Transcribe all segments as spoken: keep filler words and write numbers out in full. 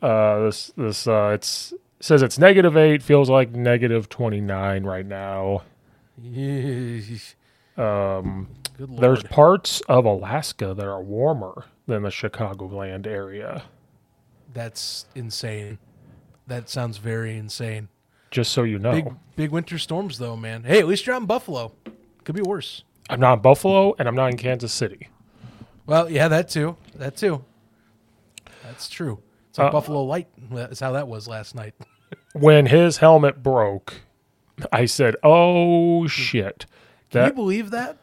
Uh, this this uh, it's says it's negative eight. Feels like negative twenty nine right now. Yeesh. Um, Good Lord. There's parts of Alaska that are warmer than the Chicagoland area. That's insane. That sounds very insane. Just so you know, big, big winter storms though, man. Hey, at least you're not in Buffalo. Could be worse. I'm not in Buffalo, and I'm not in Kansas City. Well, yeah, that too. That too. That's true. It's like uh, Buffalo Light is how that was last night. When his helmet broke, I said, oh, shit. That, Can you believe that?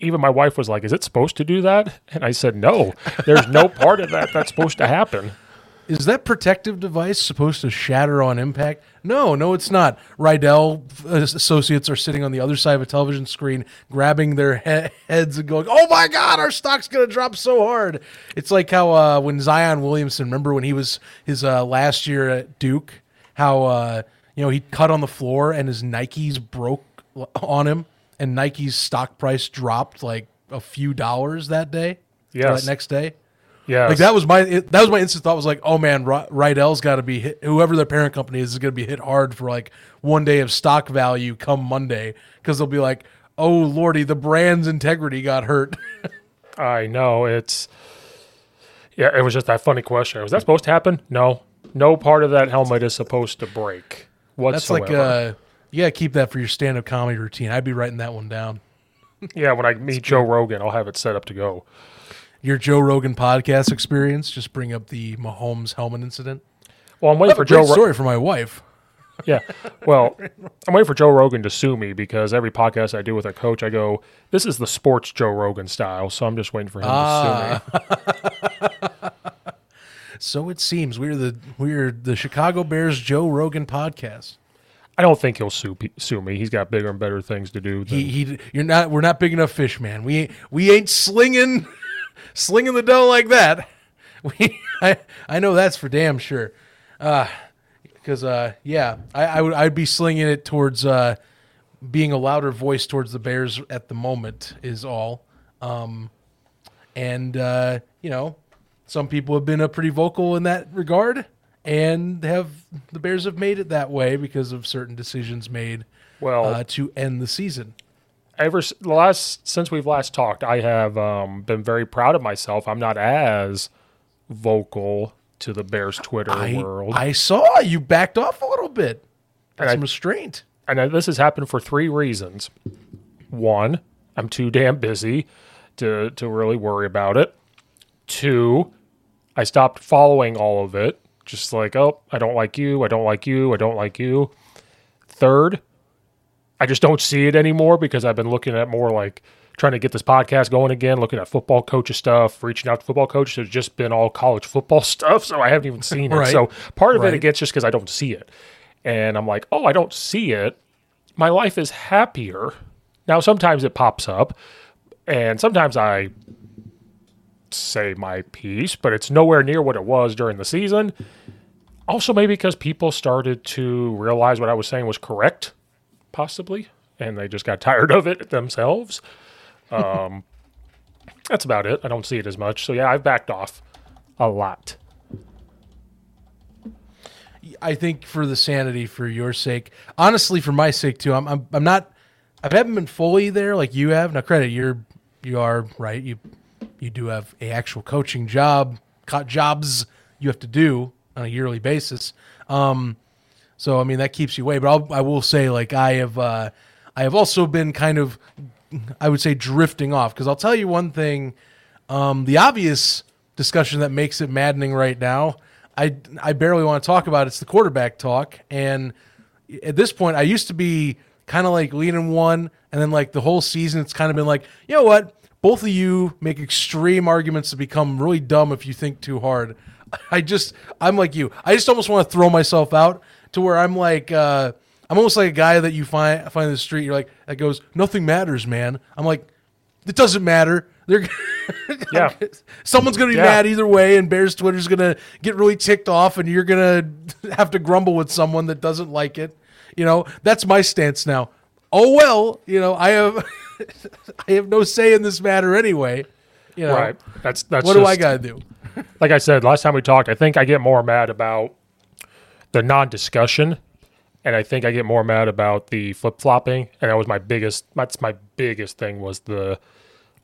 Even my wife was like, is it supposed to do that? And I said, no, there's no part of that that's supposed to happen. Is that protective device supposed to shatter on impact? No, no, it's not. Rydell associates are sitting on the other side of a television screen, grabbing their he- heads and going, oh, my God, our stock's going to drop so hard. It's like how uh, when Zion Williamson, remember when he was his uh, last year at Duke, how uh, you know he cut on the floor and his Nikes broke on him, and Nike's stock price dropped like a few dollars that day, yes. that next day. Yeah, like that was my it, that was my instant thought was like, oh man, Ry- Rydell's got to be hit. Whoever their parent company is is going to be hit hard for like one day of stock value come Monday because they'll be like, oh lordy, the brand's integrity got hurt. I know it's yeah, it was just that funny question. Was that supposed to happen? No, no part of that helmet is supposed to break whatsoever. That's like uh, you got to keep that for your stand-up comedy routine. I'd be writing that one down. Yeah, when I meet Joe Rogan, I'll have it set up to go. Your Joe Rogan podcast experience, just bring up the Mahomes helmet incident. Well, I'm waiting That's for a Joe. Great Ro- story for my wife. Yeah. Well, I'm waiting for Joe Rogan to sue me because every podcast I do with a coach, I go, "This is the sports Joe Rogan style." So I'm just waiting for him ah. to sue me. So it seems we're the we're the Chicago Bears Joe Rogan podcast. I don't think he'll sue sue me. He's got bigger and better things to do. Than- he, he, you're not. We're not big enough fish, man. We we ain't slinging. Slinging the dough like that, we I, I know that's for damn sure, because uh, uh, yeah, I, I would I'd be slinging it towards uh, being a louder voice towards the Bears at the moment is all, um, and uh, you know, some people have been uh, pretty vocal in that regard, and have the Bears have made it that way because of certain decisions made well uh, to end the season. Ever last since we've last talked, I have um, been very proud of myself. I'm not as vocal to the Bears Twitter I, world. I saw you backed off a little bit. That's some I, restraint. And I, this has happened for three reasons. One, I'm too damn busy to to really worry about it. Two, I stopped following all of it. Just like, oh, I don't like you. I don't like you. I don't like you. Third, I just don't see it anymore because I've been looking at more like trying to get this podcast going again, looking at football coaches stuff, reaching out to football coaches. There's just been all college football stuff, so I haven't even seen it. Right. So part of right. it, it gets just because I don't see it. And I'm like, oh, I don't see it. My life is happier. Now, sometimes it pops up, and sometimes I say my piece, but it's nowhere near what it was during the season. Also, maybe because people started to realize what I was saying was correct. Possibly, and they just got tired of it themselves. Um, that's about it. I don't see it as much. So, yeah, I've backed off a lot. I think for the sanity, for your sake, honestly, for my sake, too, I'm I'm, I'm not – I haven't been fully there like you have. Now, credit, you're, you are, right? You You do have an actual coaching job, jobs you have to do on a yearly basis. Um, so, I mean, that keeps you away. But I'll, I will say, like, I have uh, I have also been kind of, I would say, drifting off. Because I'll tell you one thing, um, the obvious discussion that makes it maddening right now, I, I barely want to talk about it. It's the quarterback talk. And at this point, I used to be kind of like leaning one, and then like the whole season, it's kind of been like, you know what? Both of you make extreme arguments to become really dumb if you think too hard. I just, I'm like you. I just almost want to throw myself out to where I'm like, uh, I'm almost like a guy that you find find in the street. You're like, that goes, nothing matters, man. I'm like, it doesn't matter. They're yeah. Someone's going to be yeah. mad either way, and Bears Twitter's going to get really ticked off, and you're going to have to grumble with someone that doesn't like it. You know, that's my stance now. Oh, well, you know, I have I have no say in this matter anyway. You know, right. That's, that's what just, do I got to do? Like I said, last time we talked, I think I get more mad about the non-discussion, and I think I get more mad about the flip-flopping, and that was my biggest, that's my biggest thing was the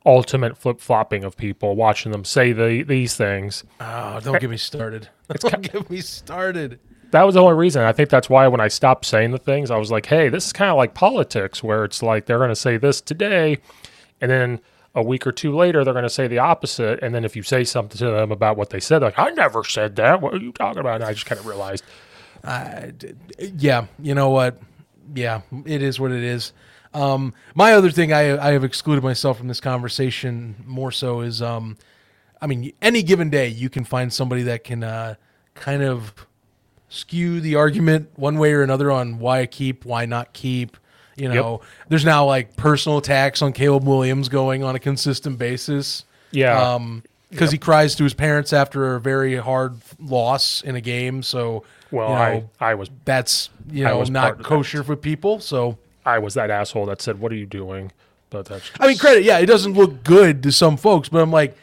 ultimate flip-flopping of people, watching them say the, these things. Oh, don't get me started. It's don't get of, me started. That was the only reason. I think that's why when I stopped saying the things, I was like, hey, this is kind of like politics, where it's like they're going to say this today, and then a week or two later, they're going to say the opposite. And then if you say something to them about what they said, like, I never said that. What are you talking about? And I just kind of realized. Uh, yeah, you know what? Yeah, it is what it is. Um, my other thing I, I have excluded myself from this conversation more so is, um, I mean, any given day, you can find somebody that can uh, kind of – skew the argument one way or another on why keep, why not keep. You know, yep. There's now like personal attacks on Caleb Williams going on a consistent basis. Yeah. Um, because yep. he cries to his parents after a very hard loss in a game. So, well, you know, I, I was, that's, you know, not kosher for people. So I was that asshole that said, what are you doing? But that's just... I mean, credit. Yeah. It doesn't look good to some folks, but I'm like,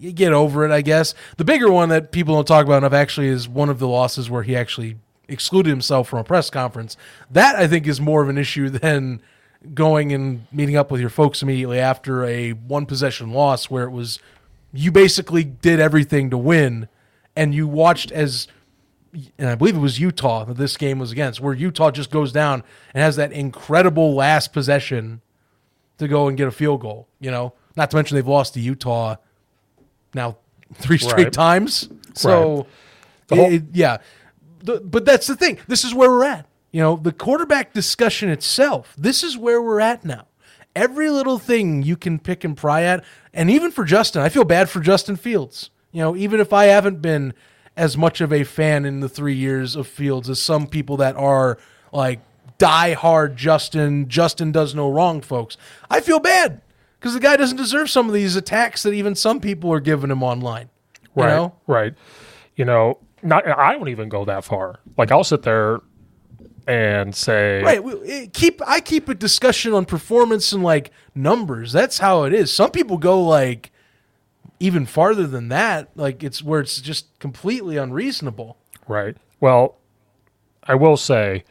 you get over it, I guess. The bigger one that people don't talk about enough actually is one of the losses where he actually excluded himself from a press conference. That, I think, is more of an issue than going and meeting up with your folks immediately after a one-possession loss where it was you basically did everything to win, and you watched as, and I believe it was Utah that this game was against, where Utah just goes down and has that incredible last possession to go and get a field goal. You know, not to mention they've lost to Utah now three straight right. times. So, right. the whole- it, yeah. The, but that's the thing. This is where we're at. You know, the quarterback discussion itself, this is where we're at now. Every little thing you can pick and pry at. And even for Justin, I feel bad for Justin Fields. You know, even if I haven't been as much of a fan in the three years of Fields as some people that are like diehard Justin, Justin does no wrong folks, I feel bad. Because the guy doesn't deserve some of these attacks that even some people are giving him online. You right, know? right. You know, not. I don't even go that far. Like, I'll sit there and say... Right, keep. I keep a discussion on performance and, like, numbers. That's how it is. Some people go, like, even farther than that. Like, it's where it's just completely unreasonable. Right. Well, I will say...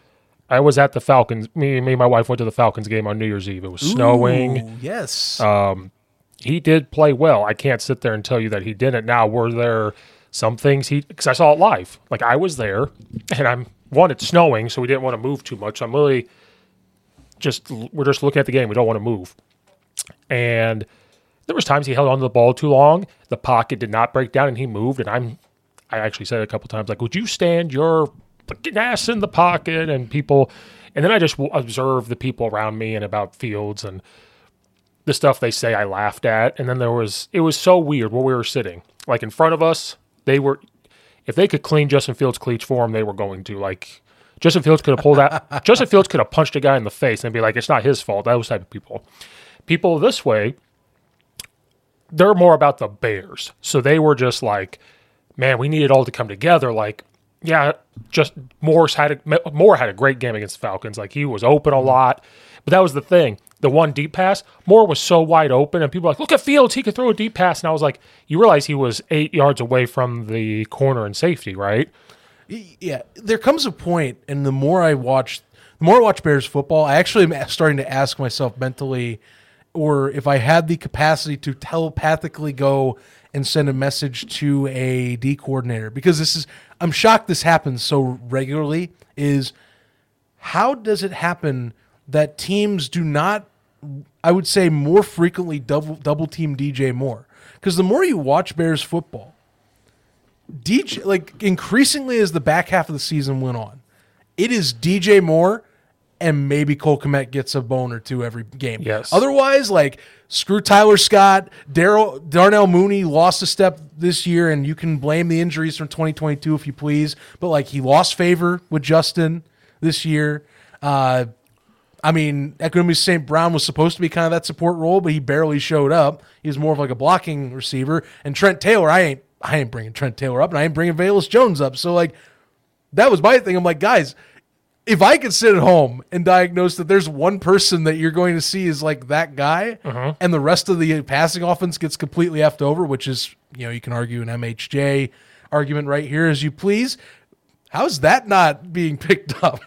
I was at the Falcons. Me, me and my wife went to the Falcons game on New Year's Eve. It was snowing. Ooh, yes. Um, he did play well. I can't sit there and tell you that he didn't. Now, were there some things he – because I saw it live. Like, I was there, and I'm – one, it's snowing, so we didn't want to move too much. I'm really just – we're just looking at the game. We don't want to move. And there was times he held on to the ball too long. The pocket did not break down, and he moved. And I'm – I actually said it a couple times, like, would you stand your – fucking ass in the pocket, and people, and then I just observe the people around me and about Fields and the stuff they say I laughed at. And then there was, it was so weird where we were sitting, like in front of us, they were, if they could clean Justin Fields' cleats for him, they were going to. Like, Justin Fields could have pulled that, Justin Fields could have punched a guy in the face and be like, it's not his fault. Those type of people. People this way, they're more about the Bears. So they were just like, man, we need it all to come together. Like, yeah, just Moore's had a, Moore had a great game against the Falcons. Like, he was open a lot. But that was the thing. The one deep pass, Moore was so wide open, and people were like, look at Fields, he could throw a deep pass. And I was like, you realize he was eight yards away from the corner and safety, right? Yeah, there comes a point, and the more I watch, the more I watch Bears football, I actually am starting to ask myself mentally, or if I had the capacity to telepathically go and send a message to a D coordinator, because this is, I'm shocked this happens so regularly, is how does it happen that teams do not, I would say, more frequently double double team D J Moore? Because the more you watch Bears football, D J, like, increasingly as the back half of the season went on, it is D J Moore and maybe Cole Kmet gets a bone or two every game. Yes. Otherwise, like, screw Tyler Scott. Darrell, Darnell Mooney lost a step this year, and you can blame the injuries from twenty twenty-two if you please, but, like, he lost favor with Justin this year. Uh, I mean, Ekwuemi Saint Brown was supposed to be kind of that support role, but he barely showed up. He was more of like a blocking receiver. And Trent Taylor, I ain't I ain't bringing Trent Taylor up, and I ain't bringing Velus Jones up. So, like, that was my thing. I'm like, guys, if I could sit at home and diagnose that there's one person that you're going to see is like that guy, uh-huh. and the rest of the passing offense gets completely effed over, which is, you know, you can argue an M H J argument right here as you please. How's that not being picked up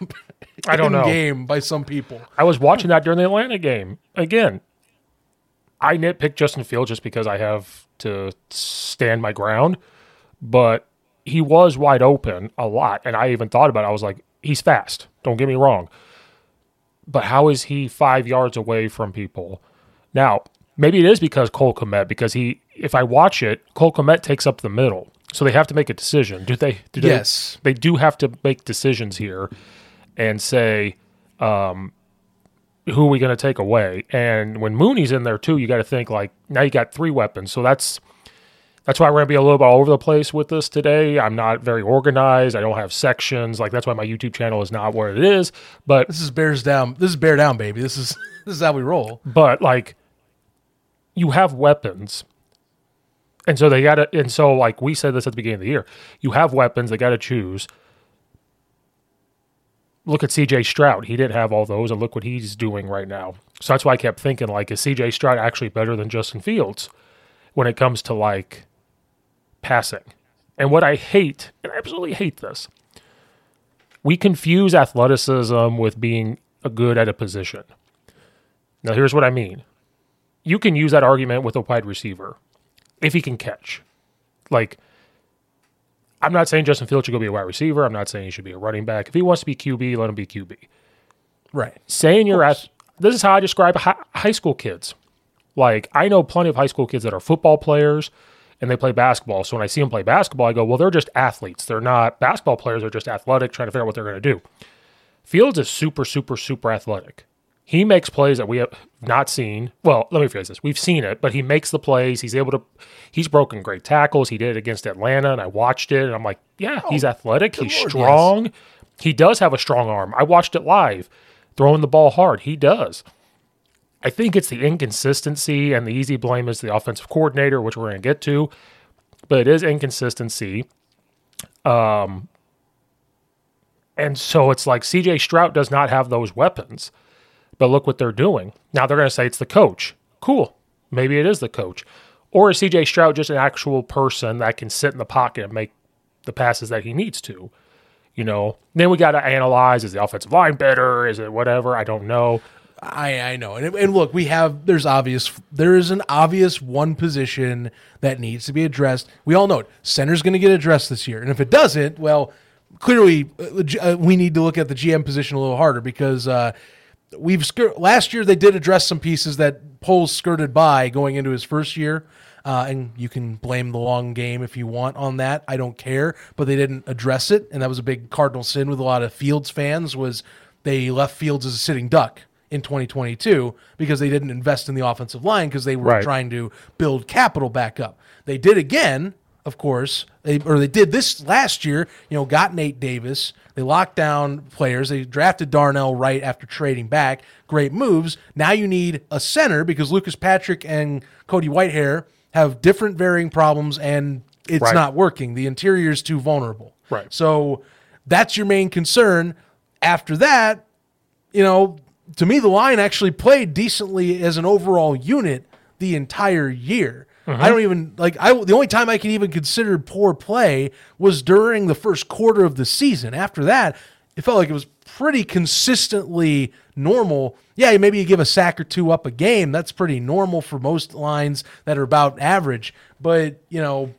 I don't know. Game by some people? I was watching that during the Atlanta game. Again, I nitpicked Justin Fields just because I have to stand my ground, but he was wide open a lot, and I even thought about it. I was like, he's fast. Don't get me wrong. But how is he five yards away from people? Now, maybe it is because Cole Kmet, because he, if I watch it, Cole Kmet takes up the middle. So they have to make a decision. Do they? Do they yes. They do have to make decisions here and say, um, who are we going to take away? And when Mooney's in there too, you got to think, like, now you got three weapons. So that's That's why we're going to be a little bit all over the place with this today. I'm not very organized. I don't have sections. Like, that's why my YouTube channel is not what it is. But this is Bears down. This is Bear down, baby. This is this is how we roll. But, like, you have weapons. And so they got to, and so, like, we said this at the beginning of the year. You have weapons. They got to choose. Look at C J Stroud. He didn't have all those, and look what he's doing right now. So that's why I kept thinking, like, is C J Stroud actually better than Justin Fields when it comes to, like, passing? And what I hate, and I absolutely hate this, we confuse athleticism with being a good at a position. Now, here's what I mean. You can use that argument with a wide receiver if he can catch. Like, I'm not saying Justin Fields should go be a wide receiver. I'm not saying he should be a running back. If he wants to be Q B, let him be Q B. Right. Saying you're at, this is how I describe high school kids. Like, I know plenty of high school kids that are football players, and they play basketball. So when I see them play basketball, I go, well, they're just athletes. They're not basketball players. They're just athletic, trying to figure out what they're going to do. Fields is super, super, super athletic. He makes plays that we have not seen. Well, let me phrase this. We've seen it, but he makes the plays. He's able to – he's broken great tackles. He did it against Atlanta, and I watched it, and I'm like, yeah, he's athletic. He's strong. Yes. He does have a strong arm. I watched it live, throwing the ball hard. He does. I think it's the inconsistency, and the easy blame is the offensive coordinator, which we're going to get to, but it is inconsistency. Um, and so it's like C J Stroud does not have those weapons, but look what they're doing. Now they're going to say it's the coach. Cool. Maybe it is the coach. Or is C J Stroud just an actual person that can sit in the pocket and make the passes that he needs to? You know, then we got to analyze, is the offensive line better? Is it whatever? I don't know. I, I know. And, and look, we have, there's obvious, there is an obvious one position that needs to be addressed. We all know it. Center's going to get addressed this year. And if it doesn't, well, clearly uh, we need to look at the G M position a little harder, because uh, we've, skir- last year they did address some pieces that Poles skirted by going into his first year. Uh, and you can blame the long game if you want on that. I don't care, but they didn't address it. And that was a big cardinal sin with a lot of Fields fans, was they left Fields as a sitting duck in twenty twenty-two because they didn't invest in the offensive line because they were right. trying to build capital back up. They did again, of course, they, or they did this last year, you know, got Nate Davis. They locked down players. They drafted Darnell Wright after trading back. Great moves. Now you need a center because Lucas Patrick and Cody Whitehair have different varying problems, and it's right. not working. The interior is too vulnerable. Right. So that's your main concern. After that, you know, to me, the line actually played decently as an overall unit the entire year. Mm-hmm. I don't even, like, I the only time I can even consider poor play was during the first quarter of the season. After that, it felt like it was pretty consistently normal. Yeah, maybe you give a sack or two up a game. That's pretty normal for most lines that are about average. But, you know,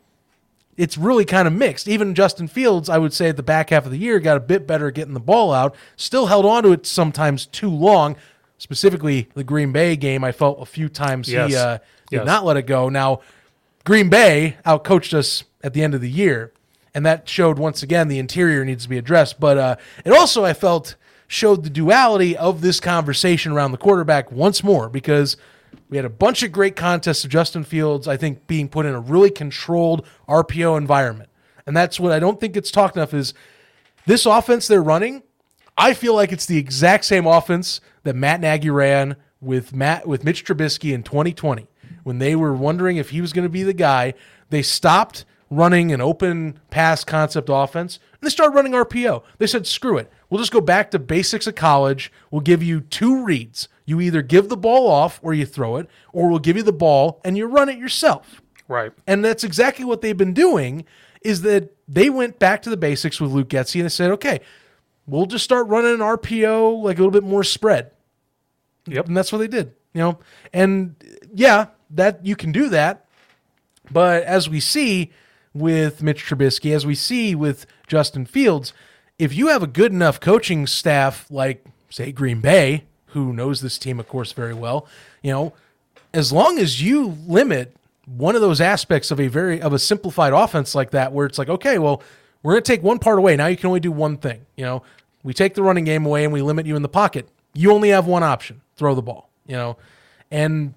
it's really kind of mixed. Even Justin Fields, I would say at the back half of the year, got a bit better at getting the ball out, still held on to it sometimes too long. Specifically, the Green Bay game, I felt a few times yes. he uh, did yes. not let it go. Now, Green Bay outcoached us at the end of the year, and that showed, once again, the interior needs to be addressed. But uh, it also, I felt, showed the duality of this conversation around the quarterback once more, because we had a bunch of great contests of Justin Fields, I think, being put in a really controlled R P O environment. And that's what I don't think it's talked enough is this offense they're running, I feel like it's the exact same offense that Matt Nagy ran with Matt with Mitch Trubisky in twenty twenty when they were wondering if he was going to be the guy. They stopped running an open pass concept offense, and they started running R P O. They said, screw it. We'll just go back to basics of college. We'll give you two reads. You either give the ball off or you throw it, or we'll give you the ball and you run it yourself. Right. And that's exactly what they've been doing is that they went back to the basics with Luke Getsy and they said, okay, we'll just start running an R P O, like a little bit more spread. Yep. And that's what they did, you know? And yeah, that you can do that. But as we see with Mitch Trubisky, as we see with Justin Fields, if you have a good enough coaching staff, like say Green Bay, who knows this team, of course, very well, you know, as long as you limit one of those aspects of a very, of a simplified offense like that, where it's like, okay, well, we're going to take one part away. Now you can only do one thing. You know, we take the running game away and we limit you in the pocket. You only have one option, throw the ball, you know, and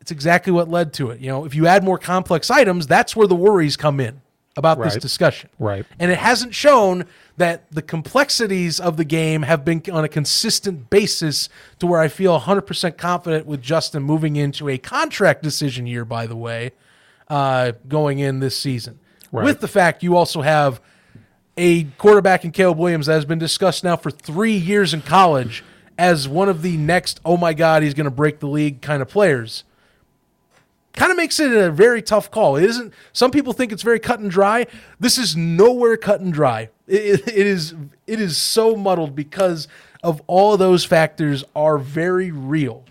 it's exactly what led to it. You know, if you add more complex items, that's where the worries come in about right. this discussion. Right. And it hasn't shown that the complexities of the game have been on a consistent basis to where I feel one hundred percent confident with Justin moving into a contract decision year, by the way, uh, going in this season. Right. With the fact you also have a quarterback in Caleb Williams that has been discussed now for three years in college as one of the next, oh my God, he's going to break the league kind of players, kind of makes it a very tough call. It isn't. Some people think it's very cut and dry. This is nowhere cut and dry. It, it is. It is so muddled because of all those factors are very real.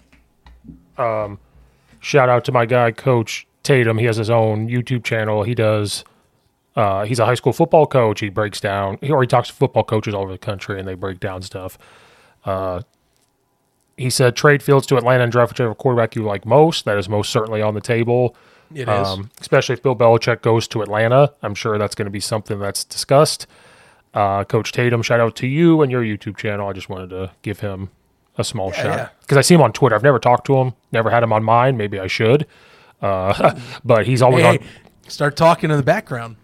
Um, shout out to my guy, Coach Tatum. He has his own YouTube channel. He does. Uh, he's a high school football coach. He breaks down, he already talks to football coaches all over the country, and they break down stuff. Uh, he said, trade Fields to Atlanta and draft whichever quarterback you like most. That is most certainly on the table. It um, is. Especially if Bill Belichick goes to Atlanta. I'm sure that's going to be something that's discussed. Uh, Coach Tatum, shout out to you and your YouTube channel. I just wanted to give him a small yeah, shout. Because yeah. I see him on Twitter. I've never talked to him, never had him on mine. Maybe I should. Uh, but he's always hey, on. Start talking in the background.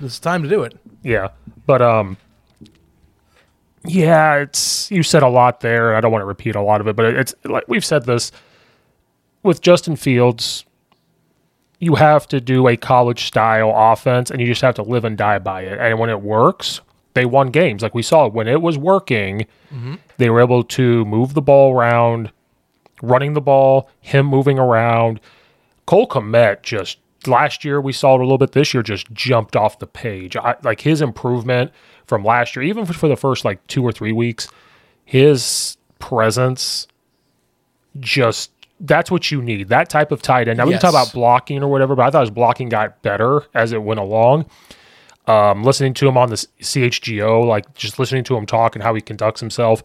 It's time to do it. Yeah. But, um, yeah, it's you said a lot there. I don't want to repeat a lot of it, but it's like we've said this with Justin Fields, you have to do a college style offense and you just have to live and die by it. And when it works, they won games. Like we saw when it was working, mm-hmm. they were able to move the ball around, running the ball, him moving around. Cole Kmet just. Last year, we saw it a little bit. This year, just jumped off the page. I, like his improvement from last year, even for the first like two or three weeks, his presence just that's what you need. That type of tight end. Now, yes. we can talk about blocking or whatever, but I thought his blocking got better as it went along. Um, listening to him on the C H G O, like just listening to him talk and how he conducts himself,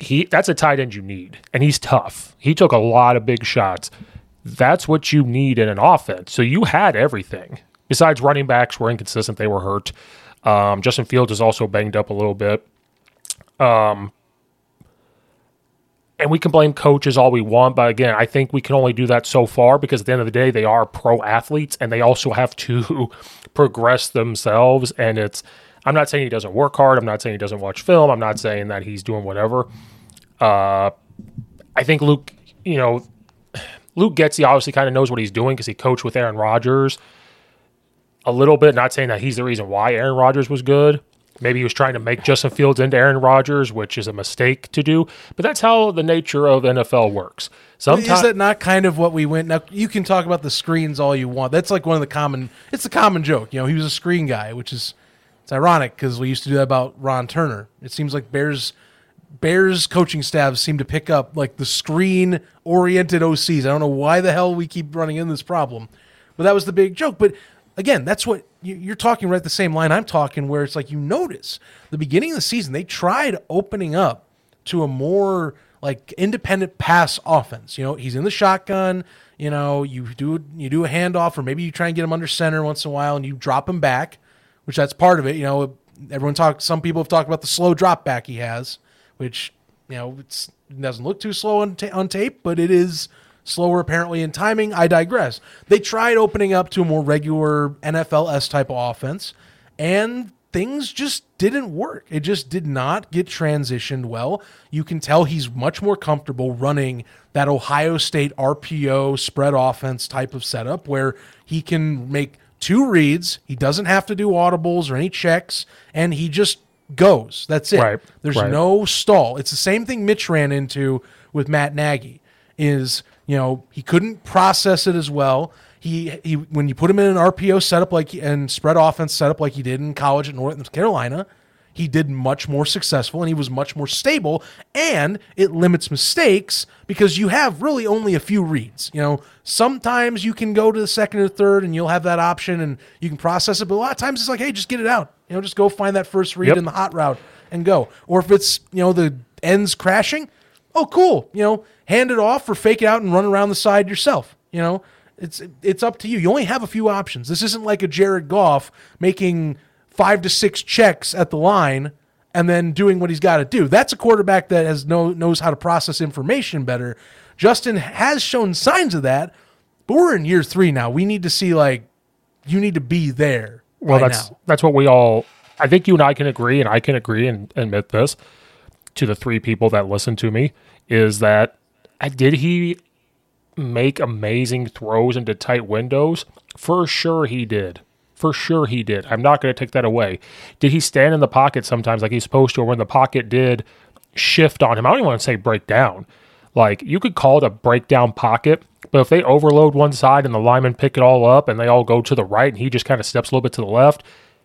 he that's a tight end you need, and he's tough. He took a lot of big shots. That's what you need in an offense. So you had everything. Besides running backs were inconsistent. They were hurt. Um, Justin Fields is also banged up a little bit. Um, and we can blame coaches all we want. But again, I think we can only do that so far because at the end of the day, they are pro athletes and they also have to progress themselves. And it's, I'm not saying he doesn't work hard. I'm not saying he doesn't watch film. I'm not saying that he's doing whatever. Uh, I think Luke, you know, Luke Getsy obviously kind of knows what he's doing because he coached with Aaron Rodgers a little bit. Not saying that he's the reason why Aaron Rodgers was good. Maybe he was trying to make Justin Fields into Aaron Rodgers, which is a mistake to do. But that's how the nature of N F L works. Sometimes is that not kind of what we went? Now you can talk about the screens all you want. That's like one of the common. It's the common joke. You know, he was a screen guy, which is It's ironic because we used to do that about Ron Turner. It seems like Bears Bears coaching staffs seem to pick up like the screen-oriented O Cs. I don't know why the hell we keep running into this problem, but that was the big joke. But again, that's what you're talking, right? The same line I'm talking, where it's like you notice the beginning of the season they tried opening up to a more like independent pass offense. You know, he's in the shotgun. You know, you do you do a handoff, or maybe you try and get him under center once in a while, and you drop him back, which that's part of it. You know, everyone talks. Some people have talked about the slow drop back he has, which you know it's, it doesn't look too slow on, ta- on tape, but it is slower apparently in timing. I digress. They tried opening up to a more regular N F L-esque type of offense, and things just didn't work. It just did not get transitioned well. You can tell he's much more comfortable running that Ohio State R P O spread offense type of setup where he can make two reads. He doesn't have to do audibles or any checks, and he just goes. That's it. Right, There's right. no stall. It's the same thing Mitch ran into with Matt Nagy is, you know, he couldn't process it as well. He, he when you put him in an R P O setup like and spread offense setup like he did in college at North Carolina, he did much more successful and he was much more stable, and it limits mistakes because you have really only a few reads. You know, sometimes you can go to the second or third and you'll have that option and you can process it, but a lot of times it's like, hey, just get it out. You know, just go find that first read yep. in the hot route and go. Or if it's, you know, the ends crashing, oh, cool. You know, hand it off or fake it out and run around the side yourself, you know. It's it's up to you. You only have a few options. This isn't like a Jared Goff making five to six checks at the line and then doing what he's got to do. That's a quarterback that has no knows how to process information better. Justin has shown signs of that, but we're in year three now. We need to see, like, you need to be there. Well, right that's now. that's what we all – I think you and I can agree, and I can agree and admit this to the three people that listen to me, is that did he – make amazing throws into tight windows? For sure he did. For sure he did. I'm not going to take that away. Did he stand in the pocket sometimes like he's supposed to, or when the pocket did shift on him? I don't even want to say break down. Like, you could call it a breakdown pocket, but if they overload one side and the linemen pick it all up and they all go to the right and he just kind of steps a little bit to the left,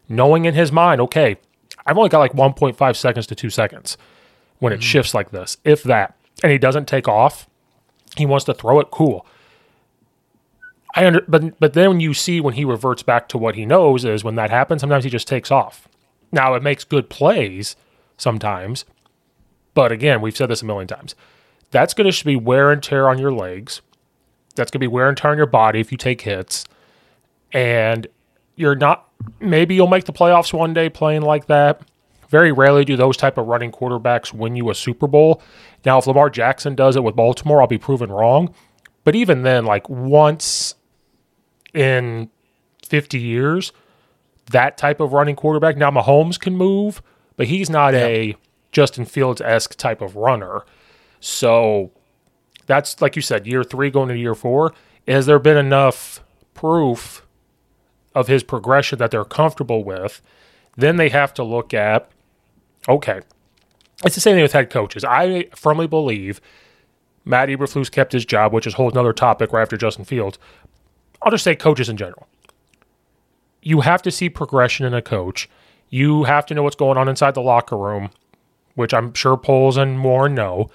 knowing in his mind, okay, I've only got like one point five seconds to two seconds when it mm-hmm. shifts like this, if that, and he doesn't take off. He wants to throw it, cool. I under, but but then you see when he reverts back to what he knows is when that happens, sometimes he just takes off. Now, it makes good plays sometimes, but again, we've said this a million times. That's going to be wear and tear on your legs. That's going to be wear and tear on your body if you take hits. And you're not, maybe you'll make the playoffs one day playing like that. Very rarely do those type of running quarterbacks win you a Super Bowl. Now, if Lamar Jackson does it with Baltimore, I'll be proven wrong. But even then, like once in fifty years, that type of running quarterback. Now, Mahomes can move, but he's not yeah. a Justin Fields-esque type of runner. So that's, like you said, year three going into year four. Has there been enough proof of his progression that they're comfortable with? Then they have to look at, okay, it's the same thing with head coaches. I firmly believe Matt Eberflus kept his job, which is a whole another topic right after Justin Fields. I'll just say coaches in general. You have to see progression in a coach. You have to know what's going on inside the locker room, which I'm sure Poles and Warren know.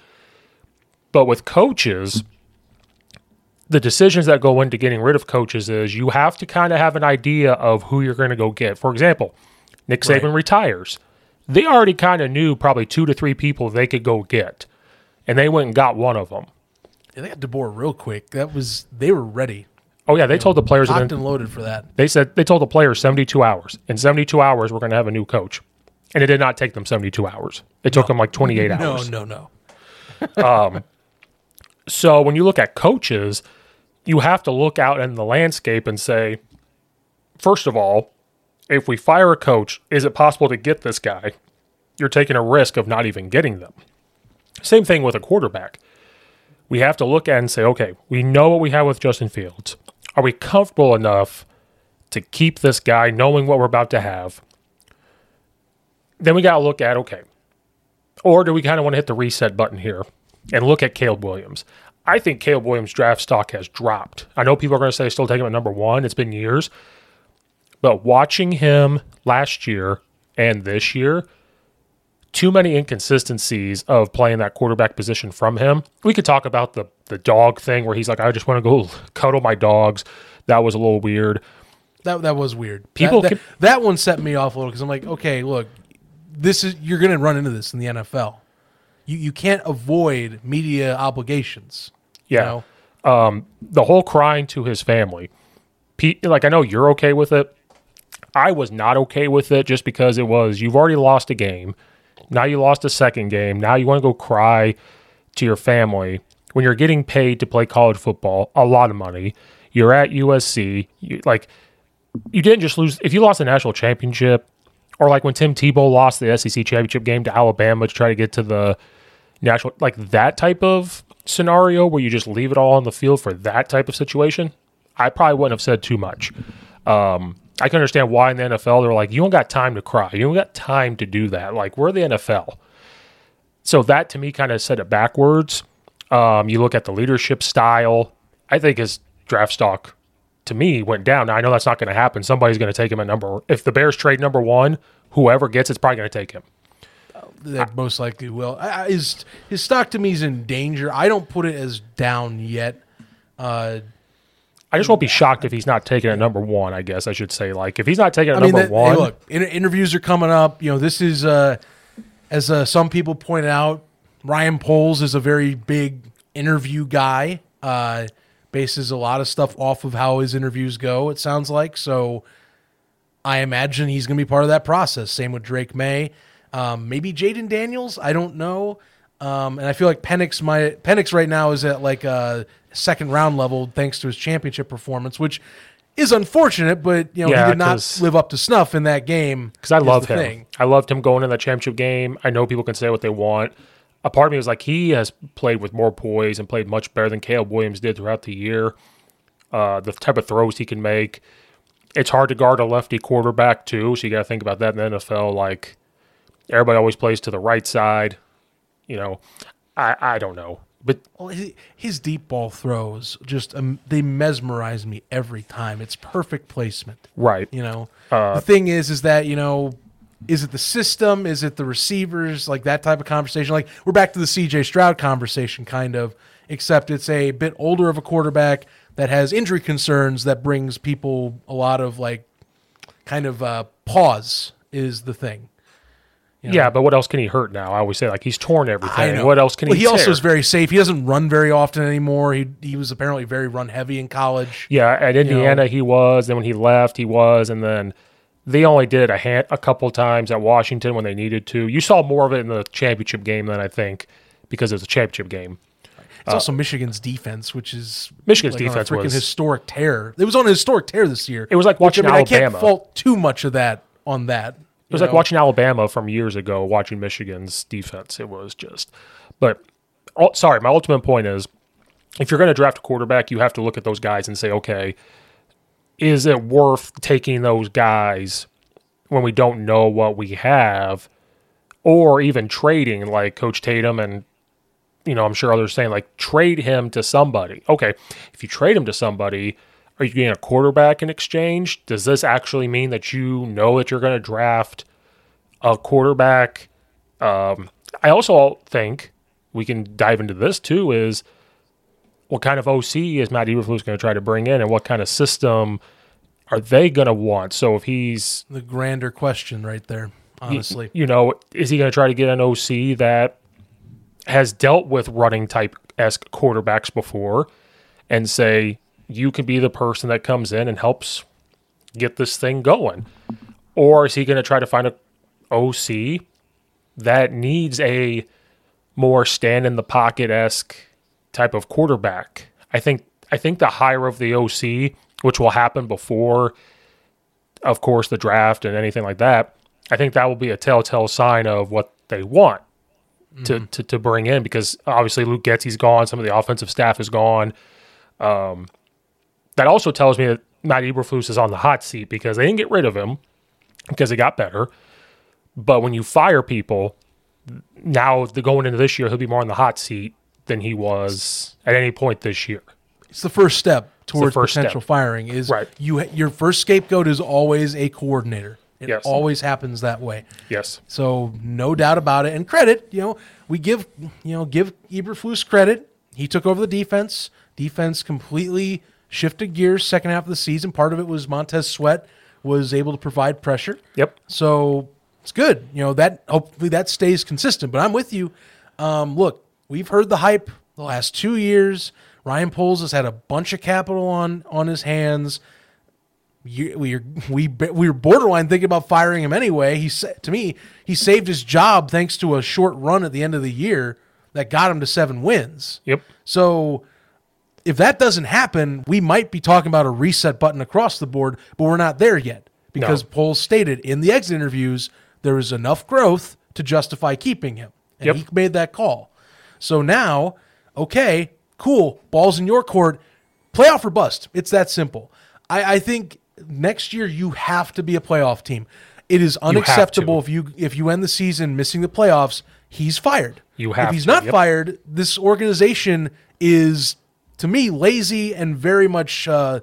But with coaches, the decisions that go into getting rid of coaches is you have to kind of have an idea of who you're going to go get. For example, Nick Saban right. retires. They already kind of knew probably two to three people they could go get, and they went and got one of them. Yeah, they got DeBoer real quick. That was they were ready. Oh yeah, they, they told the players locked and loaded for that. They said they told the players seventy-two hours. In seventy-two hours, we're going to have a new coach, and it did not take them seventy-two hours. It no. took them like twenty-eight hours. No, no, no. um, so when you look at coaches, you have to look out in the landscape and say, first of all, if we fire a coach, is it possible to get this guy? You're taking a risk of not even getting them. Same thing with a quarterback. We have to look at and say, okay, we know what we have with Justin Fields. Are we comfortable enough to keep this guy knowing what we're about to have? Then we got to look at, okay, or do we kind of want to hit the reset button here and look at Caleb Williams? I think Caleb Williams' draft stock has dropped. I know people are going to say still take him at number one. It's been years. But watching him last year and this year, too many inconsistencies of playing that quarterback position from him. We could talk about the the dog thing where he's like, I just want to go cuddle my dogs. That was a little weird. That that was weird. People That, that, can, that one set me off a little because I'm like, okay, look, this is you're going to run into this in the N F L. You you can't avoid media obligations. Yeah. You know? Um, the whole crying to his family. Pete, like, I know you're okay with it. I was not okay with it just because it was, you've already lost a game. Now you lost a second game. Now you want to go cry to your family when you're getting paid to play college football, a lot of money. You're at U S C. You, like, you didn't just lose. If you lost a national championship, or like when Tim Tebow lost the S E C championship game to Alabama to try to get to the national, like that type of scenario where you just leave it all on the field for that type of situation, I probably wouldn't have said too much. Um, I can understand why in the N F L they're like, you don't got time to cry. You don't got time to do that. Like, we're the N F L. So that, to me, kind of set it backwards. Um, you look at the leadership style. I think his draft stock, to me, went down. Now, I know that's not going to happen. Somebody's going to take him at number – if the Bears trade number one, whoever gets it's probably going to take him. They I, most likely will. I, his, his stock, to me, is in danger. I don't put it as down yet. Uh I just won't be shocked if he's not taking a number one, I guess I should say. Like, if he's not taking a I mean, number that, one. Hey, look, inter- interviews are coming up. You know, this is, uh, as uh, some people point out, Ryan Poles is a very big interview guy. Uh, bases a lot of stuff off of how his interviews go, it sounds like. So I imagine he's going to be part of that process. Same with Drake May. Um, maybe Jaden Daniels. I don't know. Um, and I feel like Penix might, Penix right now is at like a second round level thanks to his championship performance, which is unfortunate, but you know yeah, he did not live up to snuff in that game. Because I love him. Thing. I loved him going in that championship game. I know people can say what they want. A part of me was like, he has played with more poise and played much better than Caleb Williams did throughout the year. Uh, the type of throws he can make. It's hard to guard a lefty quarterback too, so you got to think about that in the N F L. Like, everybody always plays to the right side. You know, I, I don't know. But well, his deep ball throws, just um, they mesmerize me every time. It's perfect placement. Right. You know, uh, the thing is, is that, you know, is it the system? Is it the receivers? Like that type of conversation. Like we're back to the C J Stroud conversation kind of, except it's a bit older of a quarterback that has injury concerns that brings people a lot of like kind of uh, pause is the thing. You know? Yeah, but what else can he hurt now? I always say, like, he's torn everything. What else can well, he, he tear? He also is very safe. He doesn't run very often anymore. He he was apparently very run-heavy in college. Yeah, at Indiana you know? he was. Then when he left, he was. And then they only did a, hand, a couple times at Washington when they needed to. You saw more of it in the championship game than I think because it was a championship game. It's uh, also Michigan's defense, which is Michigan's like defense on a freaking was historic tear. It was on a historic tear this year. It was like watching which, I mean, Alabama. I can't fault too much of that on that. It was you like know. watching Alabama from years ago, watching Michigan's defense. It was just – but oh, sorry, my ultimate point is if you're going to draft a quarterback, you have to look at those guys and say, okay, is it worth taking those guys when we don't know what we have or even trading like Coach Tatum and, you know, I'm sure others saying like trade him to somebody. Okay, if you trade him to somebody – are you getting a quarterback in exchange? Does this actually mean that you know that you're going to draft a quarterback? Um, I also think we can dive into this too is what kind of O C is Matt Eberflus going to try to bring in and what kind of system are they going to want? So if he's... The grander question right there, honestly. You, you know, is he going to try to get an O C that has dealt with running type-esque quarterbacks before and say... you can be the person that comes in and helps get this thing going. Or is he going to try to find an O C that needs a more stand-in-the-pocket-esque type of quarterback? I think I think the hire of the O C, which will happen before, of course, the draft and anything like that, I think that will be a telltale sign of what they want mm-hmm. to, to, to bring in because obviously Luke Getsy's gone, some of the offensive staff is gone. Um That also tells me that Matt Eberflus is on the hot seat because they didn't get rid of him because it got better. But when you fire people, now going into this year, he'll be more on the hot seat than he was at any point this year. It's the first step towards first potential step. firing. Is right. you, Your first scapegoat is always a coordinator. It yes. always happens that way. Yes. So no doubt about it. And credit, you know, we give, you know, give Eberflus credit. He took over the defense. Defense completely shifted gears second half of the season. Part of it was Montez Sweat was able to provide pressure. Yep. So it's good. You know, that hopefully that stays consistent. But I'm with you. Um, look, we've heard the hype the last two years. Ryan Poles has had a bunch of capital on on his hands. You, we are, we we were borderline thinking about firing him anyway. He sa- to me, he saved his job thanks to a short run at the end of the year that got him to seven wins. Yep. So if that doesn't happen, we might be talking about a reset button across the board, but we're not there yet because no. Poles stated in the exit interviews there is enough growth to justify keeping him, and yep. he made that call. So now, okay, cool, ball's in your court, playoff or bust. It's that simple. I, I think. Next year, you have to be a playoff team. It is unacceptable you if you if you end the season missing the playoffs. He's fired. You have. If he's to, not yep. fired, this organization is, to me, lazy and very much, uh,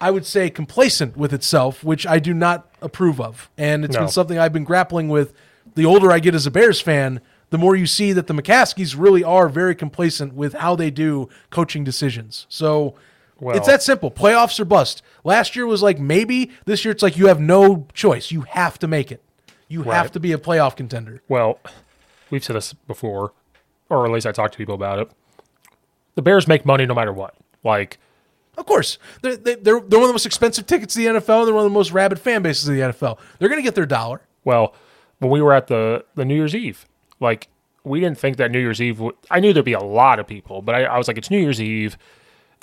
I would say, complacent with itself, which I do not approve of. And it's no. been something I've been grappling with. The older I get as a Bears fan, the more you see that the McCaskies really are very complacent with how they do coaching decisions. So. Well, it's that simple. Playoffs or bust. Last year was like maybe. This year it's like you have no choice. You have to make it. You right. have to be a playoff contender. Well, we've said this before, or at least I talked to people about it. The Bears make money no matter what. Like, of course. They're, they're, they're one of the most expensive tickets to the N F L. They're one of the most rabid fan bases of the N F L. They're going to get their dollar. Well, when we were at the, the New Year's Eve, like we didn't think that New Year's Eve would – I knew there'd be a lot of people, but I, I was like, it's New Year's Eve.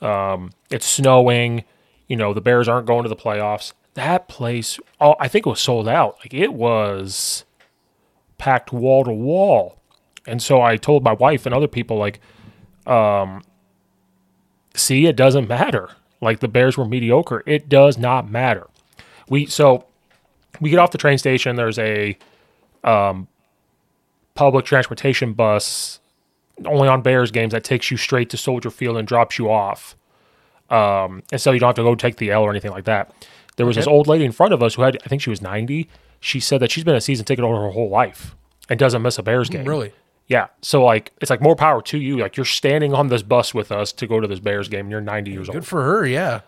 Um, it's snowing, you know, the Bears aren't going to the playoffs. That place, oh, I think it was sold out. Like it was packed wall to wall. And so I told my wife and other people like, um, see, it doesn't matter. Like the Bears were mediocre. It does not matter. We, so we get off the train station. There's a, um, public transportation bus only on Bears games that takes you straight to Soldier Field and drops you off. Um, and so you don't have to go take the L or anything like that. There was okay. this old lady in front of us who had, I think she was ninety. She said that she's been a season ticket holder her whole life and doesn't miss a Bears game. Really? Yeah. So like, it's like more power to you. Like you're standing on this bus with us to go to this Bears game and you're ninety years old. Good for her. Yeah.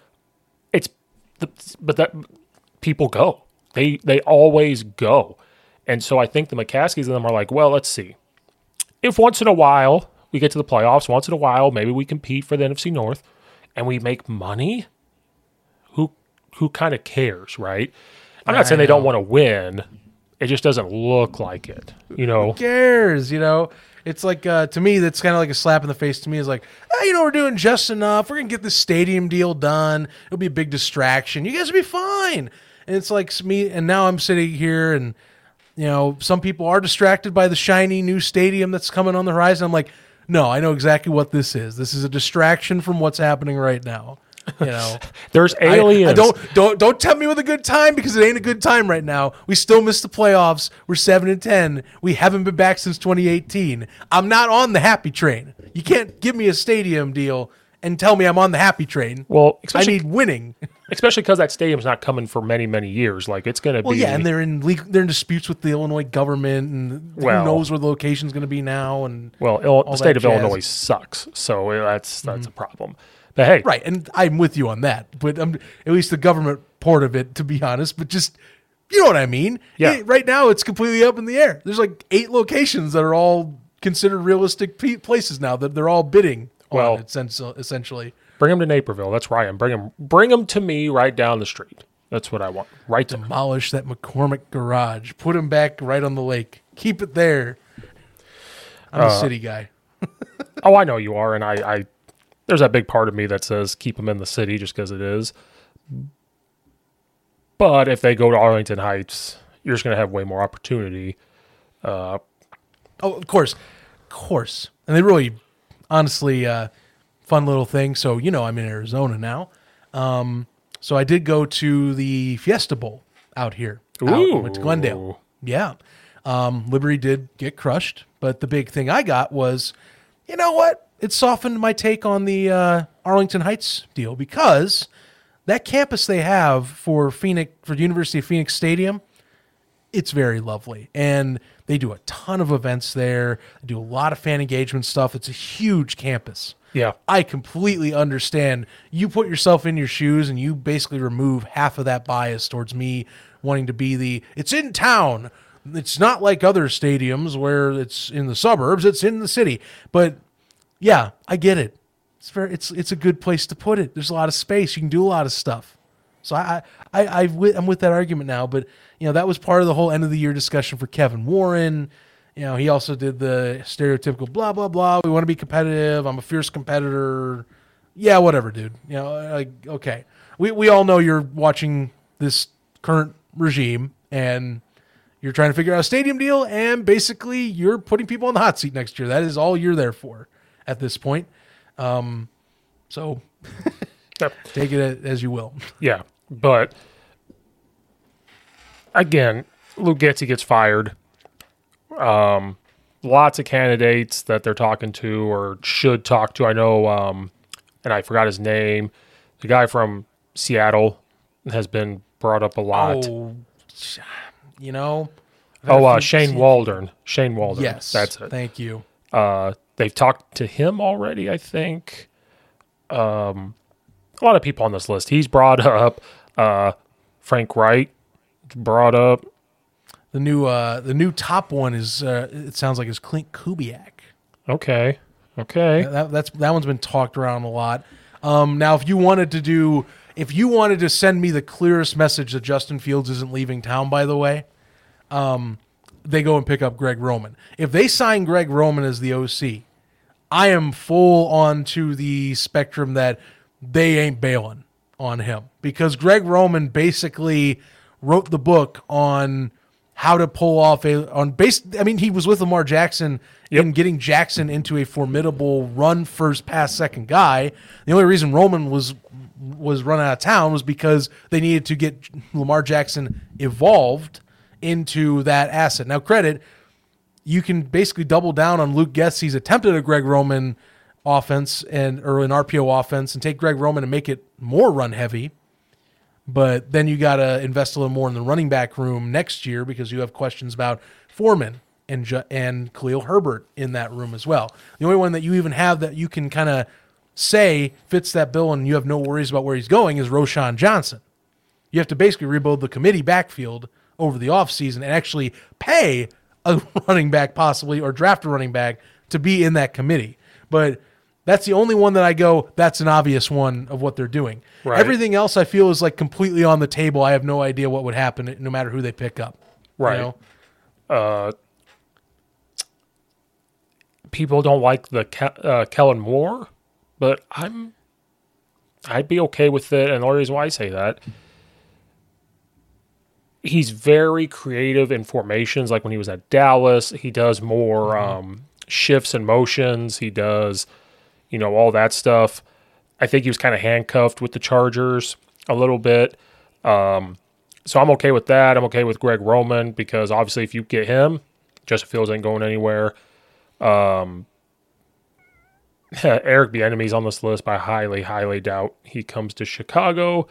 It's, the, but that people go, they, they always go. And so I think the McCaskies and them are like, well, let's see. If once in a while we get to the playoffs, once in a while maybe we compete for the N F C North and we make money, who who kind of cares, right? I'm not I saying know. They don't want to win. It just doesn't look like it, you know? Who cares, you know? It's like, uh, to me, that's kind of like a slap in the face to me. It's like, oh, you know, we're doing just enough. We're going to get this stadium deal done. It'll be a big distraction. You guys will be fine. And it's like me, and now I'm sitting here and you know, some people are distracted by the shiny new stadium that's coming on the horizon. I'm like, no, I know exactly what this is. This is a distraction from what's happening right now. You know, there's aliens. I, I don't don't don't tempt me with a good time because it ain't a good time right now. We still missed the playoffs. We're seven and ten. We haven't been back since twenty eighteen. I'm not on the happy train. You can't give me a stadium deal and tell me I'm on the happy train. Well, I need winning. Especially because that stadium's not coming for many, many years. Like it's going to well, be. Well, yeah, and they're in league, they're in disputes with the Illinois government, and well, who knows where the location's going to be now? And well, Ill- the state of jazz. Illinois sucks, so that's that's mm-hmm. a problem. But hey, right, and I'm with you on that. But um, at least the government part of it, to be honest. But just you know what I mean? Yeah. It, right now, it's completely up in the air. There's like eight locations that are all considered realistic p- places now that they're all bidding well, on it, essentially. Bring them to Naperville. That's where I am. Bring them, bring them to me right down the street. That's what I want. Right to demolish me. That McCormick garage. Put them back right on the lake. Keep it there. I'm uh, a city guy. Oh, I know you are. And I, I, there's that big part of me that says keep them in the city just because it is. But if they go to Arlington Heights, you're just going to have way more opportunity. Uh, oh, of course. Of course. And they really, honestly, uh, fun little thing. So, you know, I'm in Arizona now. Um, so I did go to the Fiesta Bowl out here. Ooh. Out, went to Glendale. Yeah. Um, Liberty did get crushed. But the big thing I got was, you know what? It softened my take on the uh, Arlington Heights deal because that campus they have for Phoenix, for the University of Phoenix Stadium, it's very lovely. And they do a ton of events there. They do a lot of fan engagement stuff. It's a huge campus. Yeah. I completely understand. You put yourself in your shoes and you basically remove half of that bias towards me wanting to be the, it's in town. It's not like other stadiums where it's in the suburbs, it's in the city. But yeah, I get it. It's very, it's it's a good place to put it. There's a lot of space. You can do a lot of stuff. So I, I, I, I'm with that argument now, but you know, that was part of the whole end of the year discussion for Kevin Warren. You know, he also did the stereotypical blah, blah, blah. We want to be competitive. I'm a fierce competitor. Yeah, whatever, dude. You know, like, okay. We we all know you're watching this current regime and you're trying to figure out a stadium deal, and basically you're putting people on the hot seat next year. That is all you're there for at this point. Um, so take it as you will. Yeah, but again, Luke Getsy gets fired. Um, lots of candidates that they're talking to or should talk to. I know, um, and I forgot his name. The guy from Seattle has been brought up a lot. Oh, you know. Oh, uh, Shane Waldron. Shane Waldron. Yes, that's it. Thank you. Uh, they've talked to him already, I think. Um, a lot of people on this list. He's brought up. Uh, Frank Wright brought up. The new, uh, the new top one is. Uh, it sounds like it's Clint Kubiak. Okay, okay. That, that's that one's been talked around a lot. Um, now, if you wanted to do, if you wanted to send me the clearest message that Justin Fields isn't leaving town, by the way, um, they go and pick up Greg Roman. If they sign Greg Roman as the O C, I am full on to the spectrum that they ain't bailing on him, because Greg Roman basically wrote the book on how to pull off a on base. I mean, he was with Lamar Jackson yep. in getting Jackson into a formidable run first, pass second guy. The only reason Roman was was run out of town was because they needed to get Lamar Jackson evolved into that asset. Now, credit, you can basically double down on Luke Getsy's attempt at a Greg Roman offense and or an R P O offense and take Greg Roman and make it more run heavy. But then you got to invest a little more in the running back room next year, because you have questions about Foreman and and Khalil Herbert in that room as well. The only one that you even have that you can kind of say fits that bill and you have no worries about where he's going is Roshan Johnson. You have to basically rebuild the committee backfield over the offseason and actually pay a running back possibly or draft a running back to be in that committee. But that's the only one that I go, that's an obvious one of what they're doing. Right. Everything else I feel is like completely on the table. I have no idea what would happen no matter who they pick up. Right. You know? uh, people don't like the uh, Kellen Moore, but I'm, I'd be okay with it. And the only reason why I say that, he's very creative in formations. Like when he was at Dallas, he does more mm-hmm. um, shifts and motions. He does... You know, all that stuff. I think he was kind of handcuffed with the Chargers a little bit. Um, so I'm okay with that. I'm okay with Greg Roman, because obviously if you get him, Justin Fields ain't going anywhere. Um, Eric Bieniemy's on this list, but I highly, highly doubt he comes to Chicago.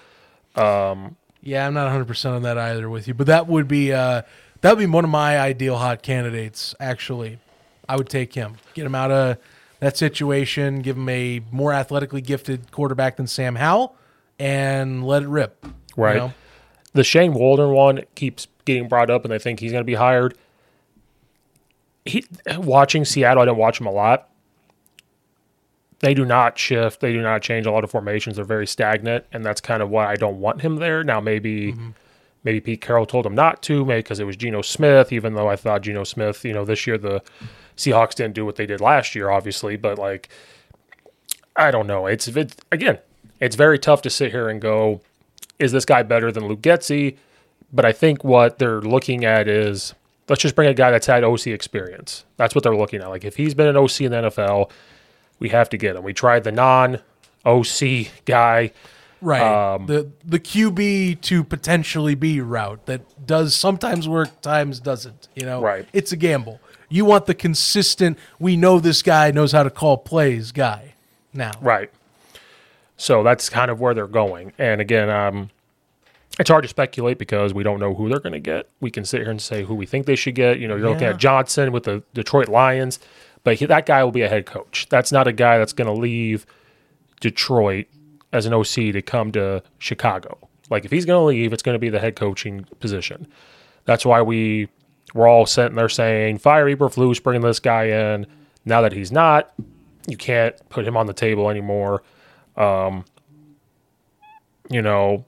Um, yeah, I'm not one hundred percent on that either with you, but that would be uh, that would be one of my ideal hot candidates, actually. I would take him. Get him out of... that situation, give him a more athletically gifted quarterback than Sam Howell, and let it rip. Right. You know? The Shane Waldron one keeps getting brought up, and they think he's going to be hired. He, watching Seattle, I didn't watch him a lot. They do not shift. They do not change a lot of formations. They're very stagnant, and that's kind of why I don't want him there. Now, maybe mm-hmm. maybe Pete Carroll told him not to, maybe because it was Geno Smith, even though I thought Geno Smith, you know, this year the Seahawks didn't do what they did last year, obviously, but like, I don't know. It's, it's again, it's very tough to sit here and go, is this guy better than Luke Getsy? But I think what they're looking at is, let's just bring a guy that's had O C experience. That's what they're looking at. Like, if he's been an O C in the N F L, we have to get him. We tried the non-O C guy. Right. Um, the the Q B to potentially be route that does sometimes work, times doesn't. You know, right. It's a gamble. You want the consistent, we know this guy knows how to call plays guy now. Right. So that's kind of where they're going. And again, um, It's hard to speculate because we don't know who they're going to get. We can sit here and say who we think they should get. You know, you're yeah. looking at Johnson with the Detroit Lions, but he, that guy will be a head coach. That's not a guy that's going to leave Detroit as an O C to come to Chicago. Like, if he's going to leave, it's going to be the head coaching position. That's why we were all sitting there saying, fire Eberflus, bring this guy in. Now that he's not, you can't put him on the table anymore. Um, you know,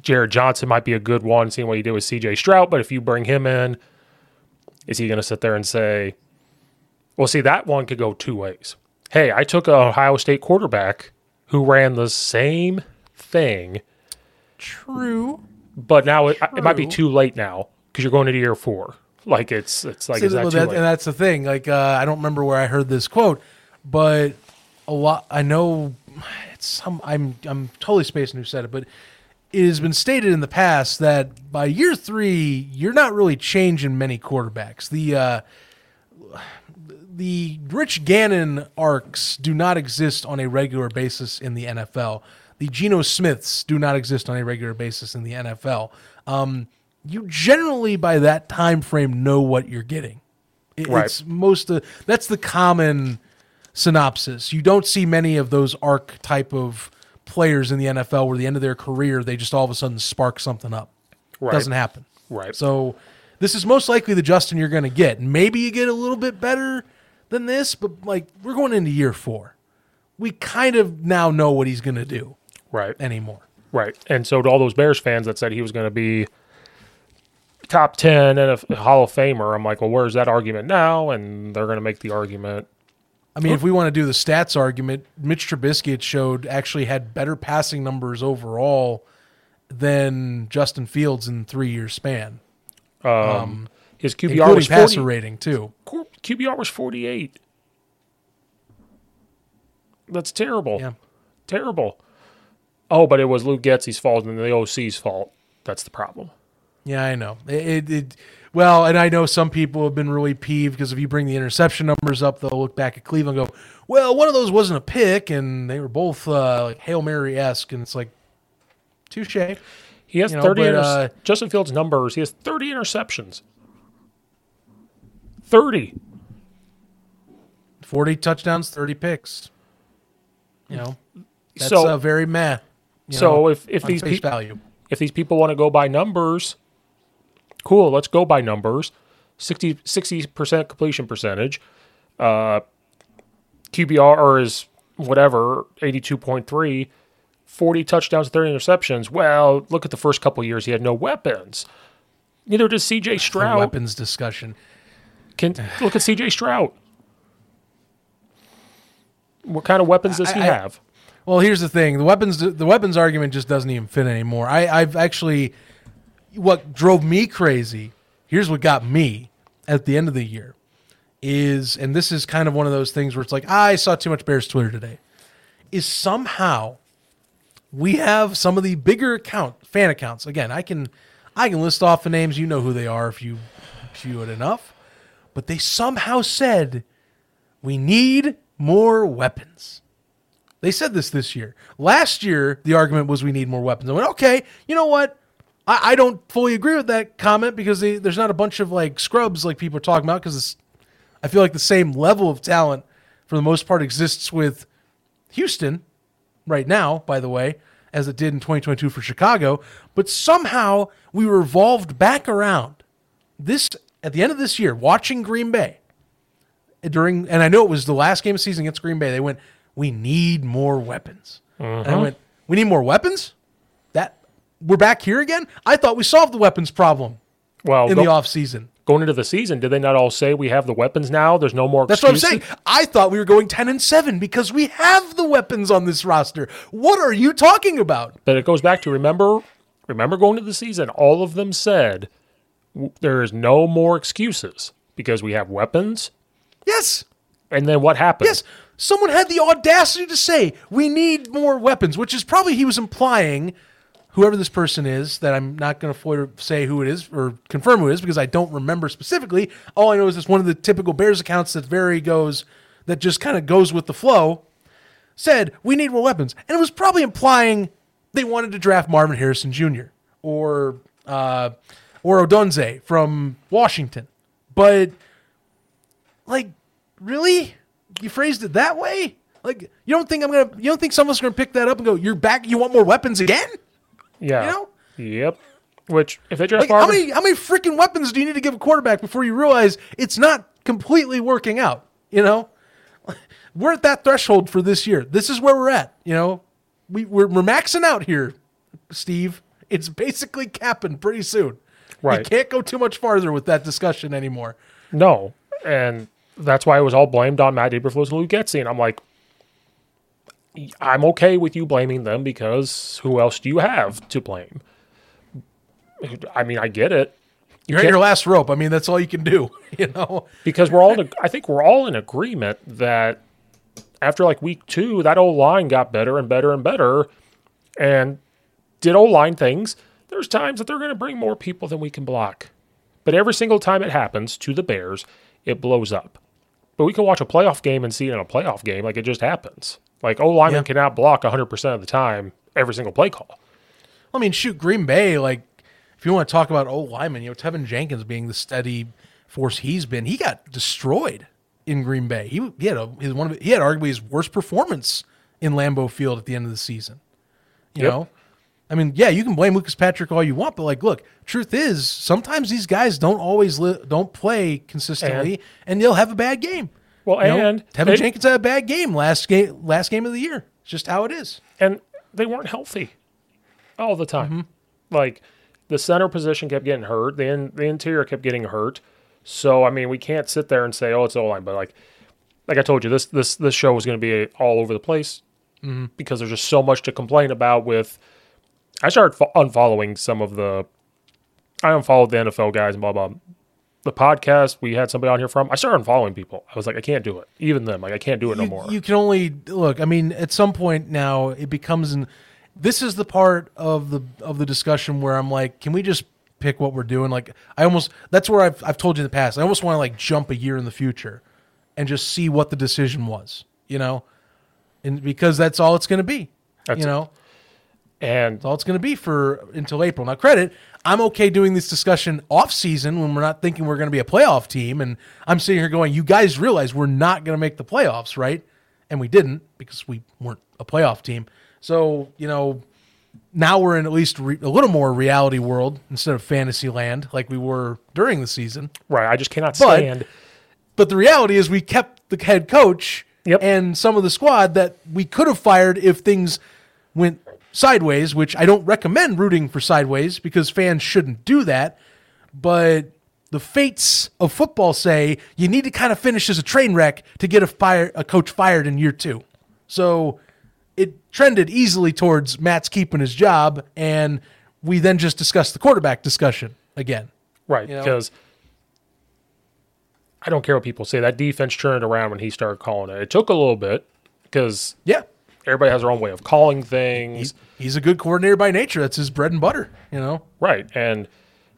Jared Johnson might be a good one, seeing what he did with C J Stroud, but if you bring him in, is he going to sit there and say, well, see, that one could go two ways. Hey, I took an Ohio State quarterback who ran the same thing. True. But now it, it might be too late now because you're going into year four. Like, it's it's like, see, is that, that too late? And that's the thing. Like, uh, I don't remember where I heard this quote, but a lot, I know it's some, I'm, I'm totally spacing who said it, but it has been stated in the past that by year three, you're not really changing many quarterbacks. The uh, the Rich Gannon arcs do not exist on a regular basis in the N F L. The Geno Smiths do not exist on a regular basis in the N F L. Um, you generally, by that time frame, know what you're getting. It, right. It's most of, that's the common synopsis. You don't see many of those arc type of players in the N F L where the end of their career they just all of a sudden spark something up. Right. Doesn't happen. Right. So this is most likely the Justin you're going to get. Maybe you get a little bit better than this, but like we're going into year four. We kind of now know what he's going to do. Right. Anymore. Right. And so to all those Bears fans that said he was going to be top ten and a Hall of Famer, I'm like, well, where's that argument now? And they're going to make the argument. I mean, if we want to do the stats argument, Mitch Trubisky, it showed, actually had better passing numbers overall than Justin Fields in three year span. Um, um, his Q B R was passer rating too. Q B R was forty-eight. That's terrible. Yeah. Terrible. Oh, but it was Luke Getsy's fault and the O C's fault. That's the problem. Yeah, I know. It, it, it well, and I know some people have been really peeved because if you bring the interception numbers up, they'll look back at Cleveland and go, well, one of those wasn't a pick, and they were both uh, like Hail Mary-esque, and it's like, touche. He has you know, thirty. But, inter- uh, Justin Fields' numbers. He has thirty interceptions. thirty. forty touchdowns, thirty picks. You know, that's so, uh, very meh. So know, if if these people value. if these people want to go by numbers. Cool, let's go by numbers. sixty percent completion percentage. Uh, Q B R is whatever, eighty-two point three. forty touchdowns, thirty interceptions. Well, look at the first couple of years. He had no weapons. Neither does C J Stroud. The weapons discussion. Can, look at C J Stroud. What kind of weapons does he I, I, have? Well, here's the thing. The weapons the weapons argument just doesn't even fit anymore. I, I've actually... What drove me crazy, here's what got me at the end of the year, is, and this is kind of one of those things where it's like, ah, I saw too much Bears Twitter today, is somehow we have some of the bigger account, fan accounts. Again, I can I can list off the names. You know who they are if you do it enough. But they somehow said, we need more weapons. They said this this year. Last year, the argument was we need more weapons. I went, okay, you know what? I don't fully agree with that comment because they, there's not a bunch of like scrubs like people are talking about because I feel like the same level of talent for the most part exists with Houston right now, by the way, as it did in twenty twenty-two for Chicago. But somehow we revolved back around this at the end of this year, watching Green Bay during, and I know it was the last game of the season against Green Bay. They went, we need more weapons. Mm-hmm. And I went, we need more weapons? We're back here again? I thought we solved the weapons problem well, in the offseason. Going into the season, did they not all say we have the weapons now? There's no more excuses? That's what I'm saying. I thought we were going ten and seven because we have the weapons on this roster. What are you talking about? But it goes back to remember, remember going into the season, all of them said there is no more excuses because we have weapons? Yes. And then what happened? Yes. Someone had the audacity to say we need more weapons, which is probably he was implying – whoever this person is, that I'm not going to say who it is or confirm who it is because I don't remember specifically. All I know is it's one of the typical Bears accounts that very goes, that just kind of goes with the flow, said, we need more weapons. And it was probably implying they wanted to draft Marvin Harrison Junior or uh, or Odunze from Washington. But, like, really? You phrased it that way? Like, you don't think I'm gonna? You don't think someone's gonna pick that up and go, "You're back. You want more weapons again?" Yeah. You know? Yep. Which, if they draft, like, Marvin, how many how many freaking weapons do you need to give a quarterback before you realize it's not completely working out? You know, we're at that threshold for this year. This is where we're at. You know, we we're, we're maxing out here, Steve. It's basically capping pretty soon. Right. You can't go too much farther with that discussion anymore. No, and that's why it was all blamed on Matt Eberflus and Luke Getsy, and I'm like, I'm okay with you blaming them because who else do you have to blame? I mean, I get it. You're at your last rope. I mean, that's all you can do, you know? Because we're all, in a, I think we're all in agreement that after like week two, that O-line got better and better and better and did O-line things. There's times that they're going to bring more people than we can block. But every single time it happens to the Bears, it blows up. But we can watch a playoff game and see it in a playoff game. Like, it just happens. Like, O-linemen yeah. cannot block one hundred percent of the time every single play call. I mean, shoot, Green Bay, like, if you want to talk about O-linemen, you know, Tevin Jenkins being the steady force he's been, he got destroyed in Green Bay. He, he had a, his one of, he had arguably his worst performance in Lambeau Field at the end of the season. You yep. know? I mean, yeah, you can blame Lucas Patrick all you want, but, like, look, truth is, sometimes these guys don't always li- don't play consistently, and, and they'll have a bad game. Well, you and know, Tevin they, Jenkins had a bad game last game, last game of the year. It's just how it is. And they weren't healthy all the time. Mm-hmm. Like, the center position kept getting hurt. The in, the interior kept getting hurt. So I mean, we can't sit there and say, "Oh, it's O-line." But like, like I told you, this this this show was going to be all over the place mm-hmm. because there's just so much to complain about. With I started unfollowing some of the, I unfollowed the N F L guys and blah blah. The podcast we had somebody on here from, I started unfollowing people. I was like, I can't do it. Even them, like, I can't do it you, no more. You can only look. I mean, at some point now, it becomes an. This is the part of the of the discussion where I'm like, can we just pick what we're doing? Like, I almost that's where I've I've told you in the past. I almost want to like jump a year in the future, and just see what the decision was. You know, and because that's all it's going to be. That's you know, it. and that's all it's going to be for until April. Now, credit. I'm okay doing this discussion off-season when we're not thinking we're going to be a playoff team, and I'm sitting here going, you guys realize we're not going to make the playoffs, right? And we didn't because we weren't a playoff team. So, you know, now we're in at least re- a little more reality world instead of fantasy land like we were during the season. Right, I just cannot stand. But, but the reality is we kept the head coach yep. and some of the squad that we could have fired if things went sideways, which I don't recommend rooting for sideways because fans shouldn't do that. But the fates of football say you need to kind of finish as a train wreck to get a fire a coach fired in year two. So it trended easily towards Matt's keeping his job, and we then just discussed the quarterback discussion again. Right, because you know? I don't care what people say. That defense turned around when he started calling it. It took a little bit because yeah. everybody has their own way of calling things. He, he's a good coordinator by nature. That's his bread and butter, you know? Right. And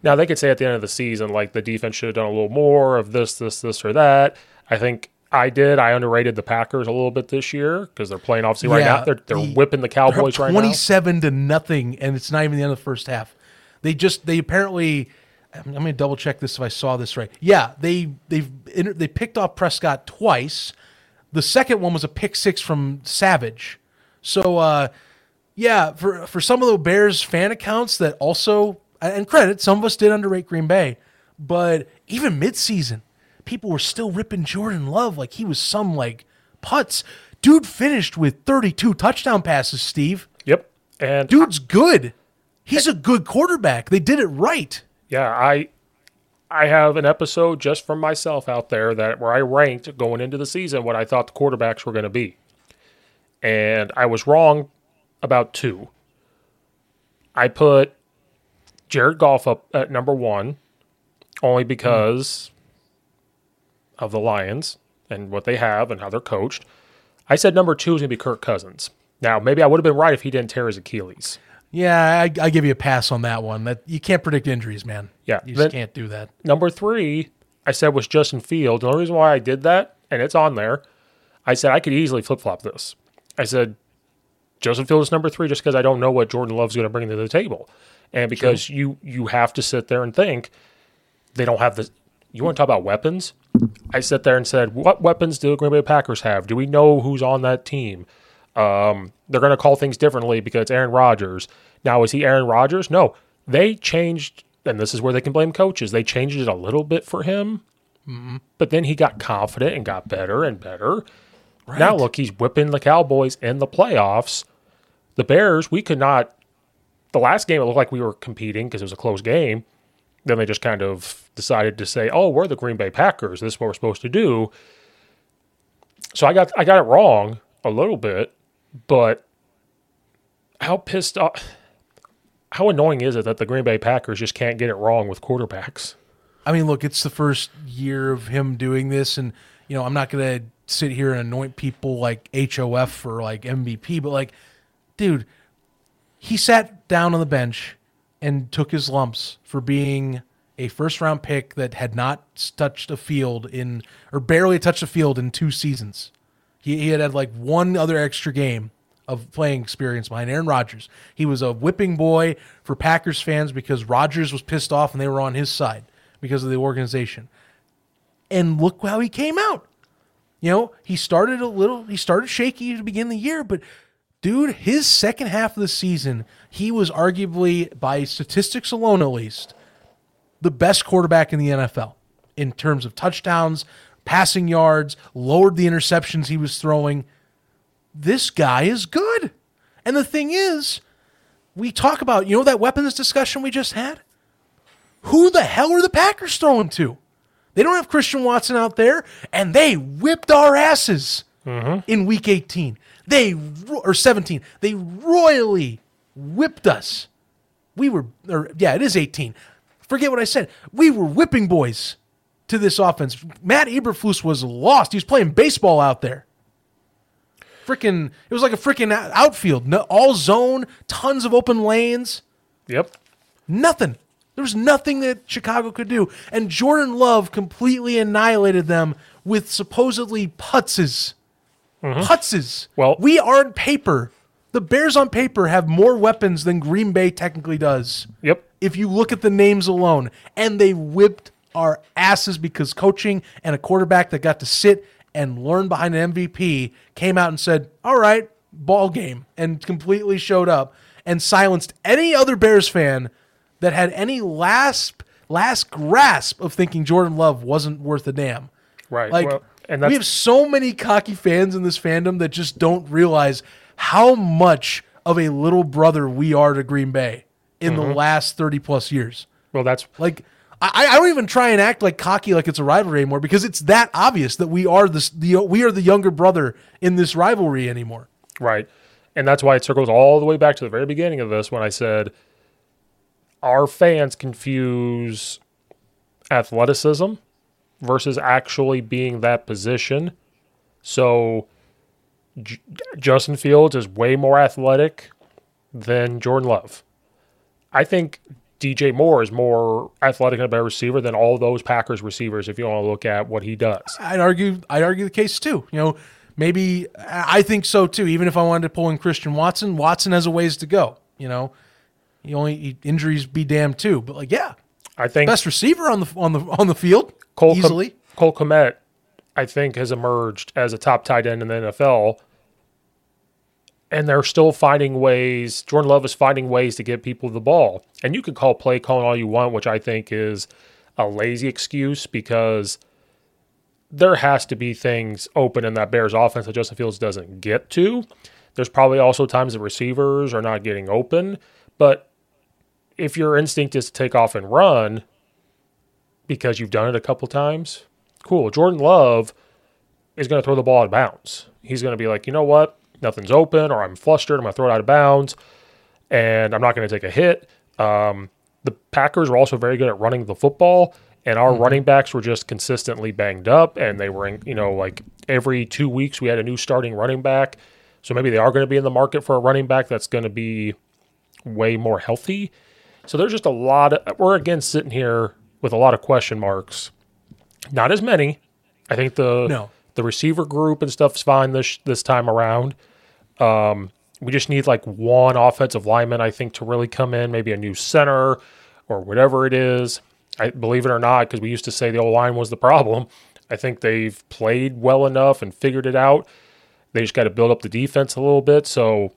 now they could say at the end of the season, like, the defense should have done a little more of this, this, this, or that. I think I did. I underrated the Packers a little bit this year because they're playing obviously yeah, right now. They're, they're the, whipping the Cowboys right now. twenty-seven to nothing, and it's not even the end of the first half. They just, they apparently, I'm going to double check this if I saw this right. Yeah, they they've they picked off Prescott twice. The second one was a pick six from Savage. So, uh, yeah, for, for some of the Bears fan accounts that also, and credit, some of us did underrate Green Bay, but even midseason, people were still ripping Jordan Love like he was some, like, putz. Dude finished with thirty-two touchdown passes, Steve. Yep. And dude's I, good. He's I, a good quarterback. They did it right. Yeah, I I have an episode just from myself out there that where I ranked going into the season what I thought the quarterbacks were going to be. And I was wrong about two. I put Jared Goff up at number one only because mm. of the Lions and what they have and how they're coached. I said number two is going to be Kirk Cousins. Now, maybe I would have been right if he didn't tear his Achilles. Yeah, I, I give you a pass on that one. That you can't predict injuries, man. Yeah, you just can't do that. Number three, I said was Justin Fields. The only reason why I did that, and it's on there, I said I could easily flip flop this. I said Justin Fields is number three just because I don't know what Jordan Love's going to bring to the table. And because sure. you you have to sit there and think they don't have the – you want to talk about weapons? I sat there and said, what weapons do the Green Bay Packers have? Do we know who's on that team? Um, they're going to call things differently because it's Aaron Rodgers. Now, is he Aaron Rodgers? No. They changed – and this is where they can blame coaches. They changed it a little bit for him, mm-hmm. but then he got confident and got better and better. Right. Now, look, he's whipping the Cowboys in the playoffs. The Bears, we could not – the last game, it looked like we were competing because it was a close game. Then they just kind of decided to say, oh, we're the Green Bay Packers. This is what we're supposed to do. So I got I got it wrong a little bit, but how pissed off – how annoying is it that the Green Bay Packers just can't get it wrong with quarterbacks? I mean, look, it's the first year of him doing this, and, you know, I'm not going to – sit here and anoint people like H O F for like M V P, but like, dude, he sat down on the bench and took his lumps for being a first round pick that had not touched a field in, or barely touched a field in two seasons. He, he had had like one other extra game of playing experience behind Aaron Rodgers. He was a whipping boy for Packers fans because Rodgers was pissed off and they were on his side because of the organization. And look how he came out. You know, he started a little, he started shaky to begin the year, but dude, his second half of the season, he was arguably, by statistics alone at least, the best quarterback in the N F L in terms of touchdowns, passing yards, lowered the interceptions he was throwing. This guy is good. And the thing is, we talk about, you know, that weapons discussion we just had? Who the hell are the Packers throwing to? They don't have Christian Watson out there, and they whipped our asses mm-hmm. in week eighteen. They or seventeen. They royally whipped us. We were, or yeah, it is eighteen. Forget what I said. We were whipping boys to this offense. Matt Eberflus was lost. He was playing baseball out there. Freaking, it was like a freaking outfield. All zone, tons of open lanes. Yep. Nothing. There was nothing that Chicago could do. And Jordan Love completely annihilated them with supposedly putzes. Mm-hmm. Putzes. Well, we are on paper. The Bears on paper have more weapons than Green Bay technically does. Yep. If you look at the names alone. And they whipped our asses because coaching and a quarterback that got to sit and learn behind an M V P came out and said, all right, ball game, and completely showed up and silenced any other Bears fan that had any last last grasp of thinking Jordan Love wasn't worth a damn. Right. Like, well, and that's, we have so many cocky fans in this fandom that just don't realize how much of a little brother we are to Green Bay in mm-hmm. the last thirty-plus years. Well, that's... Like, I, I don't even try and act like cocky like it's a rivalry anymore because it's that obvious that we are this, the we are the younger brother in this rivalry anymore. Right. And that's why it circles all the way back to the very beginning of this when I said... Our fans confuse athleticism versus actually being that position. So J- Justin Fields is way more athletic than Jordan Love. I think D J Moore is more athletic and a better receiver than all those Packers receivers if you want to look at what he does. I'd argue I'd argue the case too. You know, maybe I think so too, even if I wanted to pull in Christian Watson. Watson has a ways to go, you know. You only injuries be damned too, but like yeah, I think best receiver on the on the on the field Cole easily. Com- Cole Kmet, I think, has emerged as a top tight end in the N F L, and they're still finding ways. Jordan Love is finding ways to get people the ball, and you can call play calling all you want, which I think is a lazy excuse because there has to be things open in that Bears offense that Justin Fields doesn't get to. There's probably also times the receivers are not getting open, but if your instinct is to take off and run because you've done it a couple times, cool. Jordan Love is going to throw the ball out of bounds. He's going to be like, you know what? Nothing's open, or I'm flustered. I'm going to throw it out of bounds, and I'm not going to take a hit. Um, the Packers were also very good at running the football, and our mm-hmm. running backs were just consistently banged up, and they were, in, you know, like every two weeks we had a new starting running back. So maybe they are going to be in the market for a running back that's going to be way more healthy. So there's just a lot of, we're again sitting here with a lot of question marks. Not as many. I think the no. the receiver group and stuff's fine this this time around. Um, We just need like one offensive lineman, I think, to really come in, maybe a new center or whatever it is. I believe it or not, because we used to say the O-line was the problem. I think they've played well enough and figured it out. They just got to build up the defense a little bit. So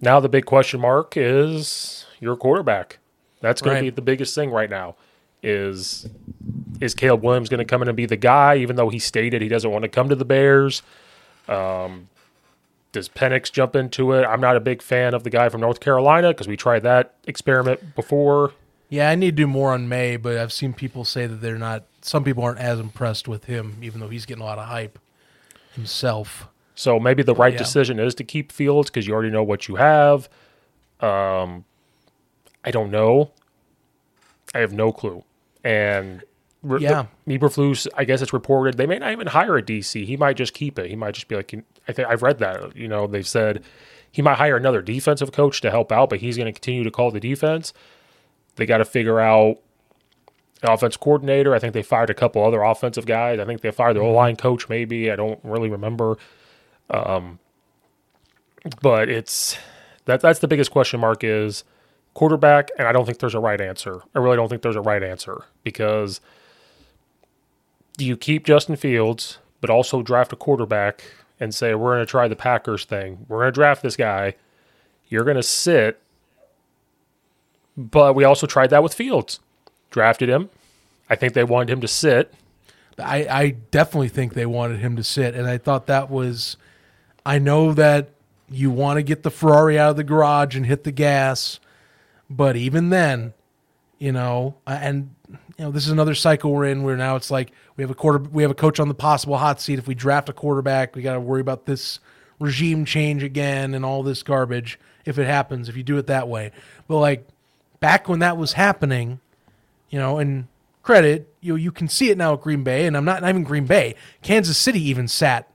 now the big question mark is your quarterback. That's going right. to be the biggest thing right now is, is Caleb Williams going to come in and be the guy, even though he stated he doesn't want to come to the Bears? Um, does Penix jump into it? I'm not a big fan of the guy from North Carolina because we tried that experiment before. Yeah, I need to do more on May, but I've seen people say that they're not – some people aren't as impressed with him, even though he's getting a lot of hype himself. So maybe the right yeah. decision is to keep Fields because you already know what you have. Um, I don't know. I have no clue. And re- yeah. Eberflus, I guess it's reported, they may not even hire a D C. He might just keep it. He might just be like – I think I've read that. You know, they've said he might hire another defensive coach to help out, but he's going to continue to call the defense. They got to figure out an offense coordinator. I think they fired a couple other offensive guys. I think they fired their O-line coach maybe. I don't really remember. Um, but it's that that's the biggest question mark is quarterback, and I don't think there's a right answer. I really don't think there's a right answer because you keep Justin Fields but also draft a quarterback and say, we're going to try the Packers thing. We're going to draft this guy. You're going to sit. But we also tried that with Fields. Drafted him. I think they wanted him to sit. I, I definitely think they wanted him to sit, and I thought that was – I know that you want to get the Ferrari out of the garage and hit the gas, but even then, you know, and you know this is another cycle we're in where now it's like we have a quarter, we have a coach on the possible hot seat. If we draft a quarterback, we got to worry about this regime change again and all this garbage if it happens, if you do it that way. But, like, back when that was happening, you know, and credit, you know, you can see it now at Green Bay, and I'm not, not even Green Bay. Kansas City even sat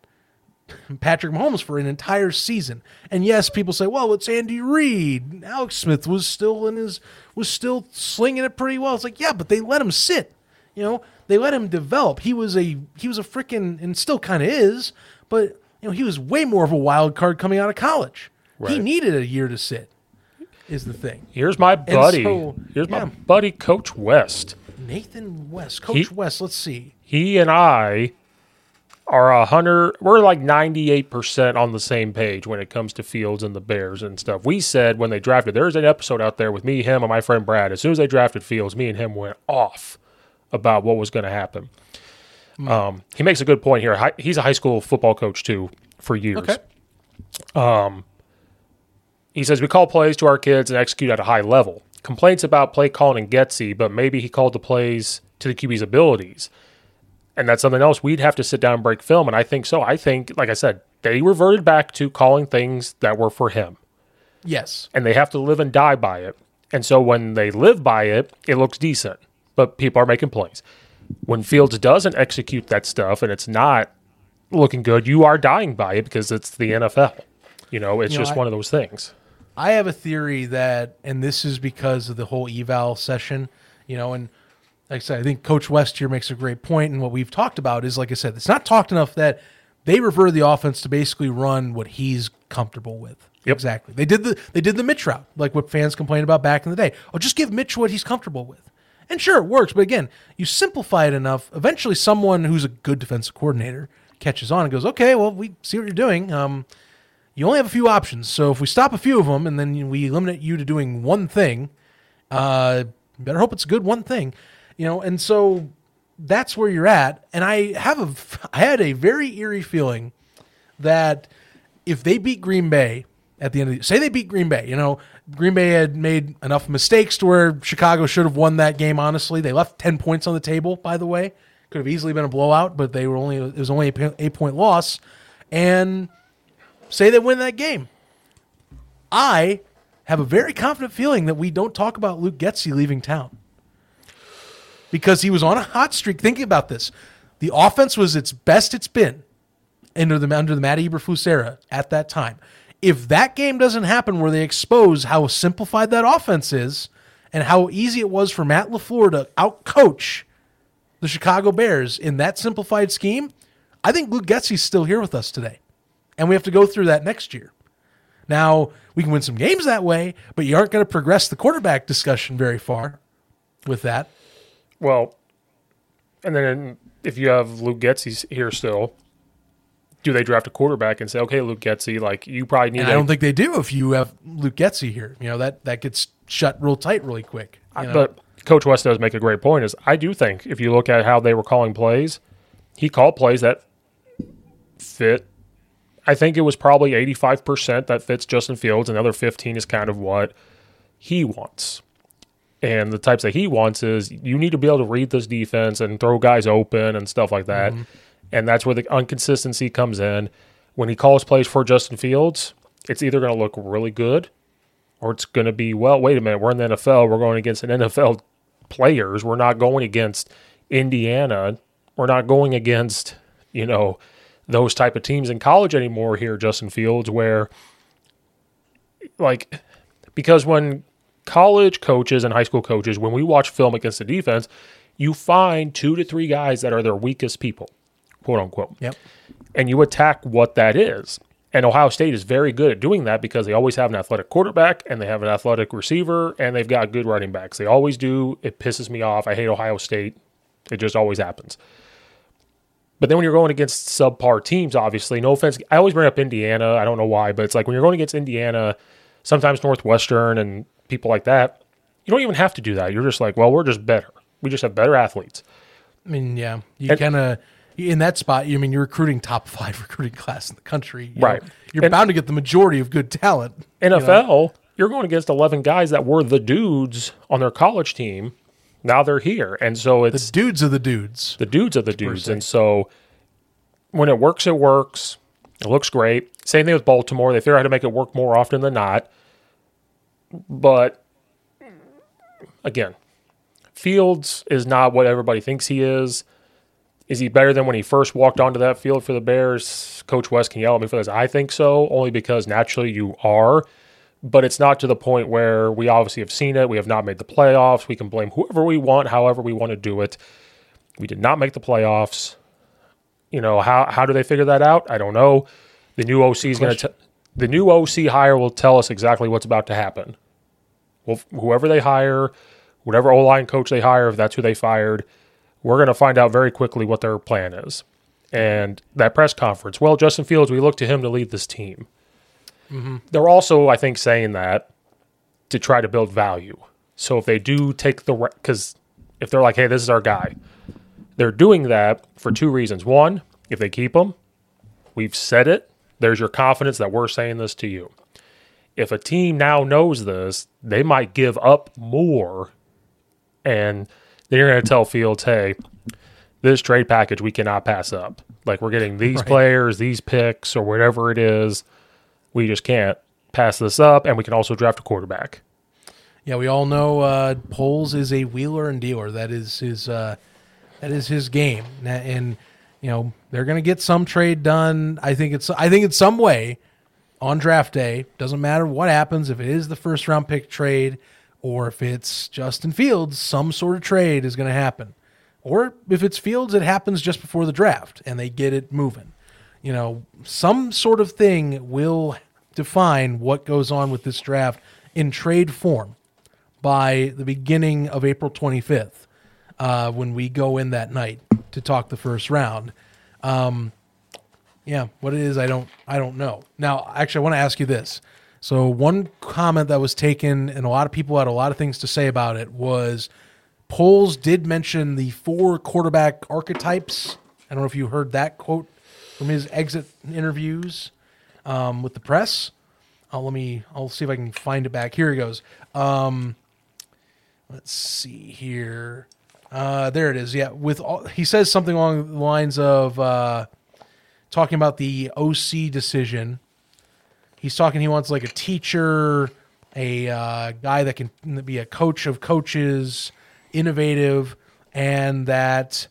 Patrick Mahomes for an entire season. And yes, people say, well, it's Andy Reid. Alex Smith was still in his was still slinging it pretty well. It's like, yeah, but they let him sit. You know, they let him develop. He was a he was a freaking and still kind of is, but you know, he was way more of a wild card coming out of college. Right. He needed a year to sit. Is the thing. Here's my buddy. So, Here's yeah. my buddy, Coach West. Nathan West. Coach he, West, let's see. He and I are a hundred, we're like ninety-eight percent on the same page when it comes to Fields and the Bears and stuff. We said when they drafted, there's an episode out there with me, him, and my friend Brad. As soon as they drafted Fields, me and him went off about what was going to happen. Mm. Um, he makes a good point here. He's a high school football coach, too, for years. Okay. Um, He says, we call plays to our kids and execute at a high level. Complaints about play calling and Getsy, but maybe he called the plays to the Q B's abilities. And that's something else. We'd have to sit down and break film, and I think so. I think, like I said, they reverted back to calling things that were for him. Yes. And they have to live and die by it. And so when they live by it, it looks decent. But people are making plays. When Fields doesn't execute that stuff and it's not looking good, you are dying by it because it's the N F L. You know, it's you know, just I- one of those things. I have a theory that, and this is because of the whole eval session, you know, and like I said, I think Coach West here makes a great point, and what we've talked about is, like I said, it's not talked enough that they refer the offense to basically run what he's comfortable with. Yep. Exactly. They did the they did the Mitch route, like what fans complained about back in the day. Oh, just give Mitch what he's comfortable with. And sure, it works, but again, you simplify it enough, eventually someone who's a good defensive coordinator catches on and goes, okay, well, we see what you're doing. Um You only have a few options, so if we stop a few of them and then we limit you to doing one thing, uh, better hope it's a good one thing, you know. And so that's where you're at. And I have a, I had a very eerie feeling that if they beat Green Bay at the end of the say they beat Green Bay, you know, Green Bay had made enough mistakes to where Chicago should have won that game. Honestly, they left ten points on the table. By the way, could have easily been a blowout, but they were only it was only a eight point loss, and say they win that game. I have a very confident feeling that we don't talk about Luke Getsy leaving town because he was on a hot streak. Thinking about this, the offense was its best it's been under the under the Matt Eberflus era at that time. If that game doesn't happen where they expose how simplified that offense is and how easy it was for Matt LaFleur to outcoach the Chicago Bears in that simplified scheme, I think Luke Getsy's still here with us today. And we have to go through that next year Now, we can win some games that way, but you aren't going to progress the quarterback discussion very far with that. Well, and then if you have Luke Getsy here still, do they draft a quarterback and say, okay, Luke Getsy, like you probably need and a- I don't think they do if you have Luke Getsy here. You know, that, that gets shut real tight really quick. You know? But Coach West does make a great point. Is I do think if you look at how they were calling plays, he called plays that fit. I think it was probably eighty-five percent that fits Justin Fields. Another fifteen is kind of what he wants. And the types that he wants is you need to be able to read this defense and throw guys open and stuff like that. Mm-hmm. And that's where the inconsistency comes in. When he calls plays for Justin Fields, it's either going to look really good or it's going to be, well, wait a minute, we're in the N F L. We're going against an N F L players. We're not going against Indiana. We're not going against, you know, those type of teams in college anymore here, Justin Fields, where, like, because when college coaches and high school coaches, when we watch film against the defense, you find two to three guys that are their weakest people, quote unquote. Yep. And you attack what that is. And Ohio State is very good at doing that because they always have an athletic quarterback and they have an athletic receiver and they've got good running backs. They always do. It pisses me off. I hate Ohio State. It just always happens. But then when you're going against subpar teams, obviously, no offense. I always bring up Indiana. I don't know why, but it's like when you're going against Indiana, sometimes Northwestern and people like that, you don't even have to do that. You're just like, well, we're just better. We just have better athletes. I mean, yeah. You kind of, in that spot, you I mean, you're recruiting top five recruiting class in the country. You right. Know, you're and, bound to get the majority of good talent. N F L, you know? You're going against eleven guys that were the dudes on their college team. Now they're here, and so it's... The dudes are the dudes. The dudes are the dudes, and so when it works, it works. It looks great. Same thing with Baltimore. They figure out how to make it work more often than not, but again, Fields is not what everybody thinks he is. Is he better than when he first walked onto that field for the Bears? Coach West can yell at me for this. I think so, only because naturally you are. But it's not to the point where we obviously have seen it. We have not made the playoffs. We can blame whoever we want, however we want to do it. We did not make the playoffs. You know, how how do they figure that out? I don't know. The new O C is going to the new O C hire will tell us exactly what's about to happen. Well, whoever they hire, whatever O-line coach they hire, if that's who they fired, we're going to find out very quickly what their plan is. And that press conference, well, Justin Fields, we look to him to lead this team. Mm-hmm. They're also, I think, saying that to try to build value. So if they do take the – because if they're like, hey, this is our guy, they're doing that for two reasons. One, if they keep him, we've said it. There's your confidence that we're saying this to you. If a team now knows this, they might give up more, and then you're going to tell Fields, hey, this trade package we cannot pass up. Like we're getting these right. players, these picks, or whatever it is. We just can't pass this up, and we can also draft a quarterback. Yeah, we all know uh, Poles is a wheeler and dealer. That is his. Uh, that is his game, and you know they're going to get some trade done. I think it's. I think in some way, on draft day, doesn't matter what happens. If it is the first round pick trade, or if it's Justin Fields, some sort of trade is going to happen. Or if it's Fields, it happens just before the draft, and they get it moving. You know, some sort of thing will define what goes on with this draft in trade form by the beginning of April twenty-fifth, uh, when we go in that night to talk the first round. Um, yeah, what it is, I don't, I don't know. Now, actually, I want to ask you this. So, one comment that was taken, and a lot of people had a lot of things to say about it, was Poles did mention the four quarterback archetypes. I don't know if you heard that quote from his exit interviews um, with the press. I'll let me. I'll see if I can find it back. Here he goes. Um, let's see here. Uh, there it is. Yeah, with all, he says something along the lines of uh, talking about the O C decision. He's talking. He wants like a teacher, a uh, guy that can be a coach of coaches, innovative, and that.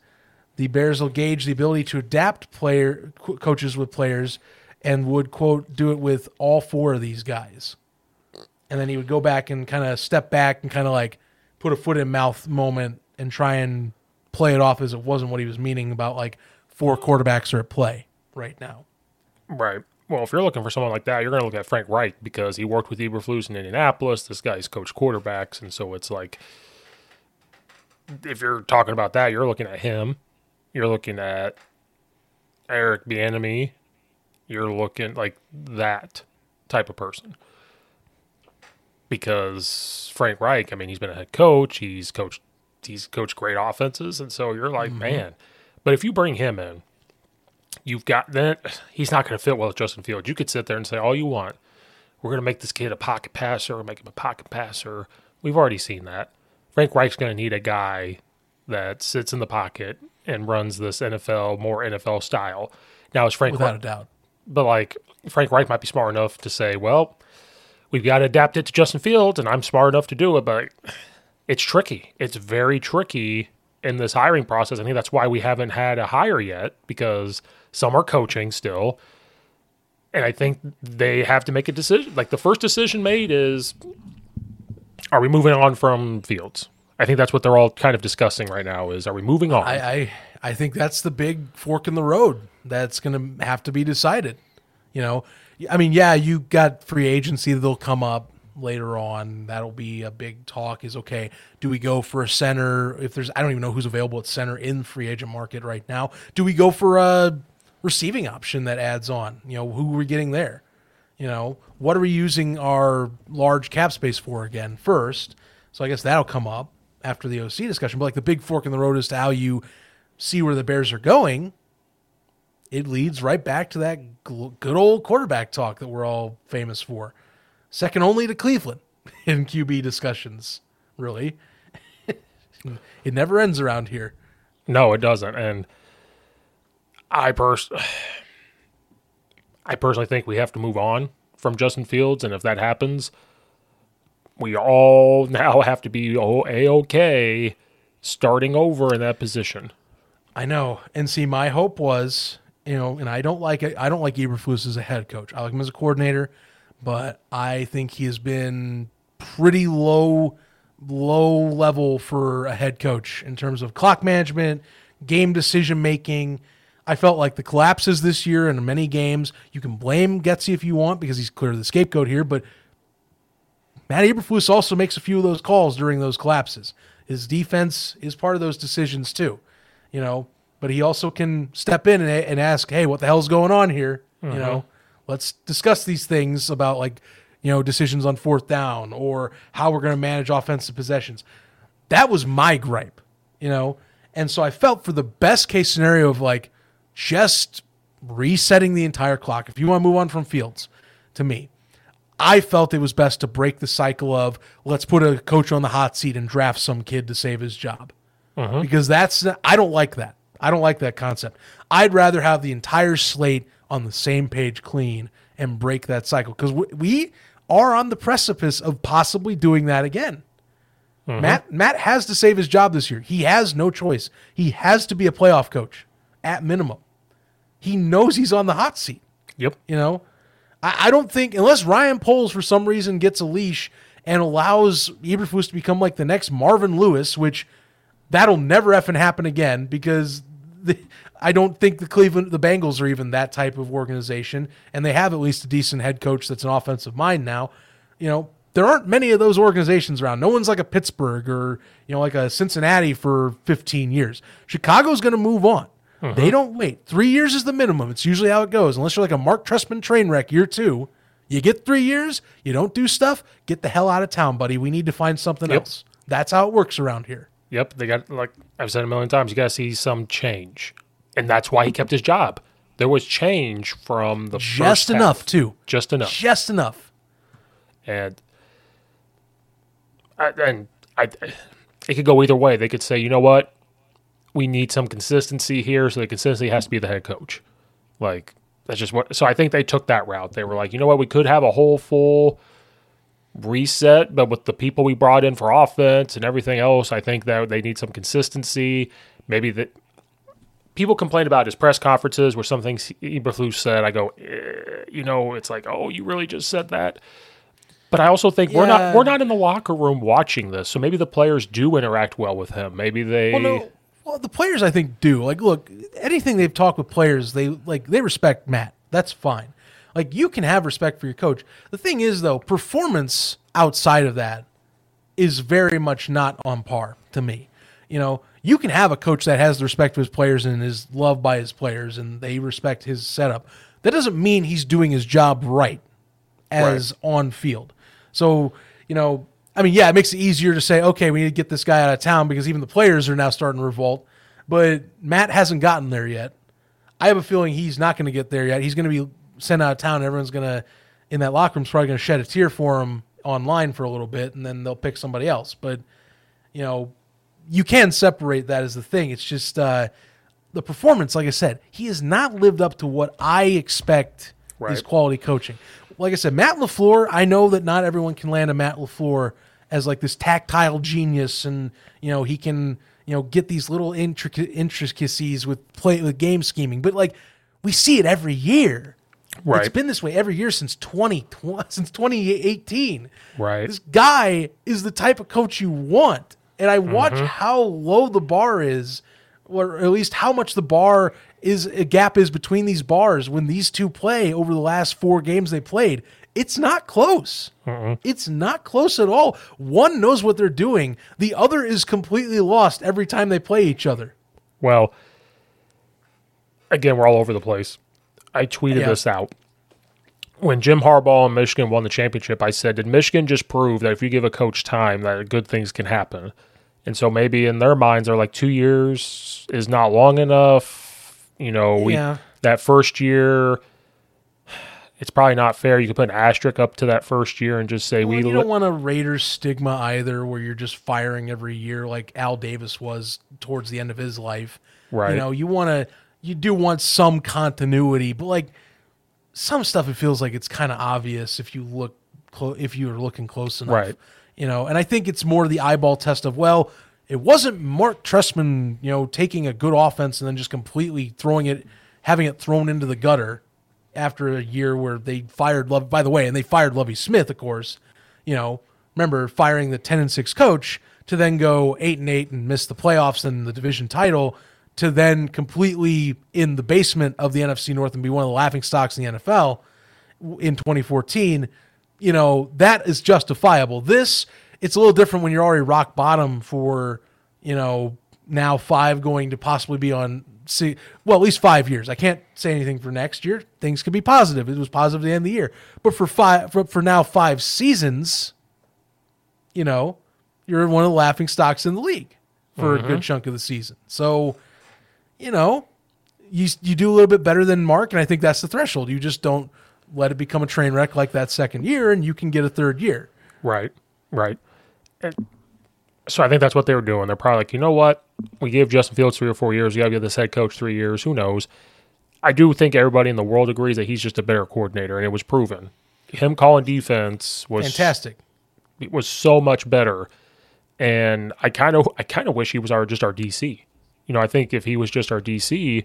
The Bears will gauge the ability to adapt player coaches with players and would, quote, do it with all four of these guys. And then he would go back and kind of step back and kind of like put a foot in mouth moment and try and play it off as it wasn't what he was meaning about like four quarterbacks are at play right now. Right. well, if you're looking for someone like that, you're going to look at Frank Reich because he worked with Eberflus in Indianapolis. This guy's coached quarterbacks, and so it's like if you're talking about that, you're looking at him. You're looking at Eric Bieniemy. You're looking like that type of person. Because Frank Reich, I mean, he's been a head coach. He's coached he's coached great offenses, and so you're like, mm-hmm. man. But if you bring him in, you've got that he's not going to fit well with Justin Fields. You could sit there and say all you want. We're going to make this kid a pocket passer. We're make him a pocket passer. We've already seen that. Frank Reich's going to need a guy that sits in the pocket and runs this N F L, more N F L style. Now it's Frank Without Reich, a doubt. But like Frank Reich might be smart enough to say, well, we've got to adapt it to Justin Fields, and I'm smart enough to do it, but it's tricky. It's very tricky in this hiring process. I think that's why we haven't had a hire yet, because some are coaching still, and I think they have to make a decision. Like, the first decision made is, are we moving on from Fields? I think that's what they're all kind of discussing right now is, are we moving on? I I, I think that's the big fork in the road that's going to have to be decided, you know? I mean, yeah, you got free agency that'll come up later on. That'll be a big talk is, okay, do we go for a center? If there's, I don't even know who's available at center in the free agent market right now. Do we go for a receiving option that adds on? You know, who are we getting there? You know, what are we using our large cap space for again first? So I guess that'll come up after the O C discussion. But like the big fork in the road as to how you see where the Bears are going. It leads right back to that good old quarterback talk that we're all famous for. Second only to Cleveland in Q B discussions, really. It never ends around here. No, it doesn't. And I pers- I personally think we have to move on from Justin Fields, and if that happens, we all now have to be A-okay starting over in that position. I know. And see, my hope was... You know, and I don't like it. I don't like Eberflus as a head coach. I like him as a coordinator, but I think he has been pretty low, low level for a head coach in terms of clock management, game decision making. I felt like the collapses this year in many games. You can blame Getsy if you want because he's clearly the scapegoat here, but Matt Eberflus also makes a few of those calls during those collapses. His defense is part of those decisions too, you know. But he also can step in and, and ask, hey, what the hell's going on here? Mm-hmm. You know, let's discuss these things about, like, you know, decisions on fourth down or how we're going to manage offensive possessions. That was my gripe, you know? And so I felt for the best case scenario of, like, just resetting the entire clock. If you want to move on from Fields, to me, I felt it was best to break the cycle of let's put a coach on the hot seat and draft some kid to save his job. Mm-hmm. Because that's – I don't like that. I don't like that concept. I'd rather have the entire slate on the same page clean and break that cycle because we are on the precipice of possibly doing that again. Mm-hmm. Matt Matt has to save his job this year. He has no choice. He has to be a playoff coach at minimum. He knows he's on the hot seat. Yep. You know, I, I don't think unless Ryan Poles for some reason gets a leash and allows Eberflus to become like the next Marvin Lewis, which that'll never effing happen again because. I don't think the Cleveland, the Bengals are even that type of organization, and they have at least a decent head coach that's an offensive mind now. You know, there aren't many of those organizations around. No one's like a Pittsburgh or, you know, like a Cincinnati for fifteen years. Chicago's going to move on. Uh-huh. They don't wait. Three years is the minimum. It's usually how it goes. Unless you're like a Mark Trestman train wreck year two, you get three years, you don't do stuff, get the hell out of town, buddy. We need to find something yep. else. That's how it works around here. Yep, they got, like I've said a million times, you got to see some change. And that's why he kept his job. There was change from the first half. Just enough, too. Just enough. Just enough. And I, and I, it could go either way. They could say, you know what? We need some consistency here, so the consistency has to be the head coach. Like, that's just what. So I think they took that route. They were like, you know what? We could have a whole full reset, but with the people we brought in for offense and everything else, I think that they need some consistency. Maybe that people complain about his press conferences where some things Eberflus said, I go, eh, you know, it's like, oh, you really just said that. But I also think yeah. we're not we're not in the locker room watching this, so maybe the players do interact well with him. Maybe they. Well, no. well the players I think do. Like, look, anything they've talked with players, they like they respect Matt. That's fine. Like, you can have respect for your coach. The thing is, though, performance outside of that is very much not on par to me. You know, you can have a coach that has the respect of his players and is loved by his players and they respect his setup. That doesn't mean he's doing his job right as right. on field. So, you know, I mean, yeah, it makes it easier to say, okay, we need to get this guy out of town because even the players are now starting to revolt. But Matt hasn't gotten there yet. I have a feeling he's not going to get there yet. He's going to be sent out of town. And everyone's going to, in that locker room, is probably going to shed a tear for him online for a little bit, and then they'll pick somebody else. But, you know, you can separate that as the thing. It's just uh, the performance, like I said, he has not lived up to what I expect right. is quality coaching. Like I said, Matt LaFleur, I know that not everyone can land a Matt LaFleur as like this tactile genius, and, you know, he can... you know, get these little intric- intricacies with play with game scheming. But, like, we see it every year. Right. It's been this way every year since twenty, tw- since twenty eighteen. Right. This guy is the type of coach you want. And I watch mm-hmm. how low the bar is, or at least how much the bar is, a gap is between these bars when these two play over the last four games they played. It's not close. Mm-mm. It's not close at all. One knows what they're doing. The other is completely lost every time they play each other. Well, again, we're all over the place. I tweeted yeah. this out. When Jim Harbaugh and Michigan won the championship, I said, did Michigan just prove that if you give a coach time, that good things can happen? And so maybe in their minds, they're like, two years is not long enough. You know, we yeah. that first year... it's probably not fair. You can put an asterisk up to that first year and just say well, we. You don't li- want a Raiders stigma either, where you're just firing every year, like Al Davis was towards the end of his life. Right. You know, you want to, you do want some continuity, but like some stuff, it feels like it's kind of obvious if you look, clo- if you are looking close enough. Right. You know, and I think it's more the eyeball test of well, it wasn't Mark Trestman, you know, taking a good offense and then just completely throwing it, having it thrown into the gutter. After a year where they fired Love, by the way, and they fired Lovie Smith, of course, you know, remember firing the ten and six coach to then go eight and eight and miss the playoffs and the division title to then completely in the basement of the N F C North and be one of the laughing stocks in the N F L in twenty fourteen. You know, that is justifiable. This, it's a little different when you're already rock bottom for, you know, now five going to possibly be on, see, well, at least five years. I can't say anything for next year. Things could be positive. It was positive at the end of the year. But for five, for, for now five seasons, you know, you're one of the laughing stocks in the league for mm-hmm. a good chunk of the season. So, you know, you you do a little bit better than Mark, and I think that's the threshold. You just don't let it become a train wreck like that second year, and you can get a third year. Right, right. And so I think that's what they were doing. They're probably like, you know what? We gave Justin Fields three or four years. You got to give this head coach three years. Who knows? I do think everybody in the world agrees that he's just a better coordinator, and it was proven. Him calling defense was fantastic. It was so much better, and I kind of, I kind of wish he was our just our D C. You know, I think if he was just our D C,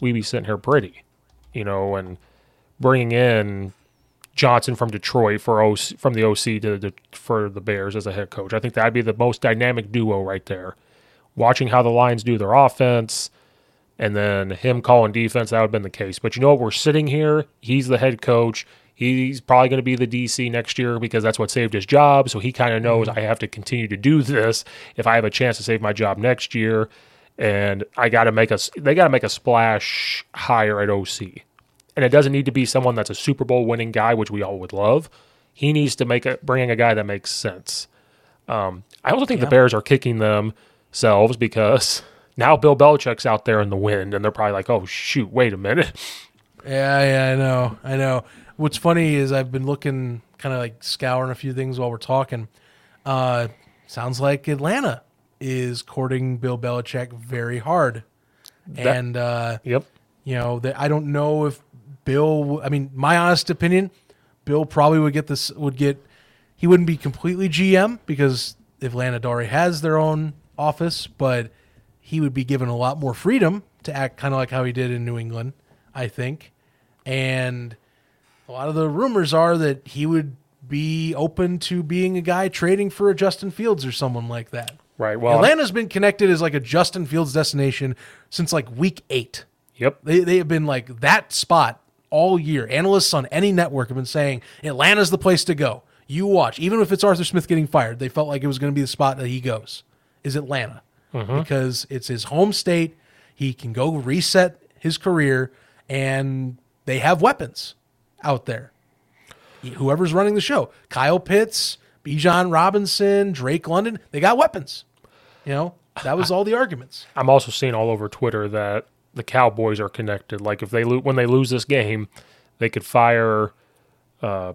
we'd be sitting here pretty. You know, and bringing in Johnson from Detroit for O C, from the O C to the, for the Bears as a head coach. I think that'd be the most dynamic duo right there. Watching how the Lions do their offense and then him calling defense, that would have been the case. But you know what? We're sitting here. He's the head coach. He's probably going to be the D C next year because that's what saved his job. So he kind of knows I have to continue to do this if I have a chance to save my job next year. And I got to make a, they got to make a splash higher at O C. And it doesn't need to be someone that's a Super Bowl winning guy, which we all would love. He needs to make a, bring in a guy that makes sense. Um, I also think yeah. the Bears are kicking themselves because now Bill Belichick's out there in the wind, and they're probably like, oh, shoot, wait a minute. Yeah, yeah, I know, I know. What's funny is I've been looking, kind of like scouring a few things while we're talking. Uh, sounds like Atlanta is courting Bill Belichick very hard. That, and, uh, yep. you know, the, I don't know if Bill, I mean, my honest opinion, Bill probably would get this, would get, he wouldn't be completely G M because Atlanta already has their own office, but he would be given a lot more freedom to act kind of like how he did in New England, I think. And a lot of the rumors are that he would be open to being a guy trading for a Justin Fields or someone like that. Right. Well, Atlanta's been connected as like a Justin Fields destination since like week eight. Yep. They, they have been like that spot all year. Analysts on any network have been saying Atlanta's the place to go. You watch. Even if it's Arthur Smith getting fired, they felt like it was going to be the spot that he goes, is Atlanta. Mm-hmm. Because it's his home state. He can go reset his career, and they have weapons out there. Whoever's running the show, Kyle Pitts, Bijan Robinson, Drake London, they got weapons. You know, that was all the arguments. I'm also seeing all over Twitter that the Cowboys are connected. Like if they lo- when they lose this game, they could fire uh,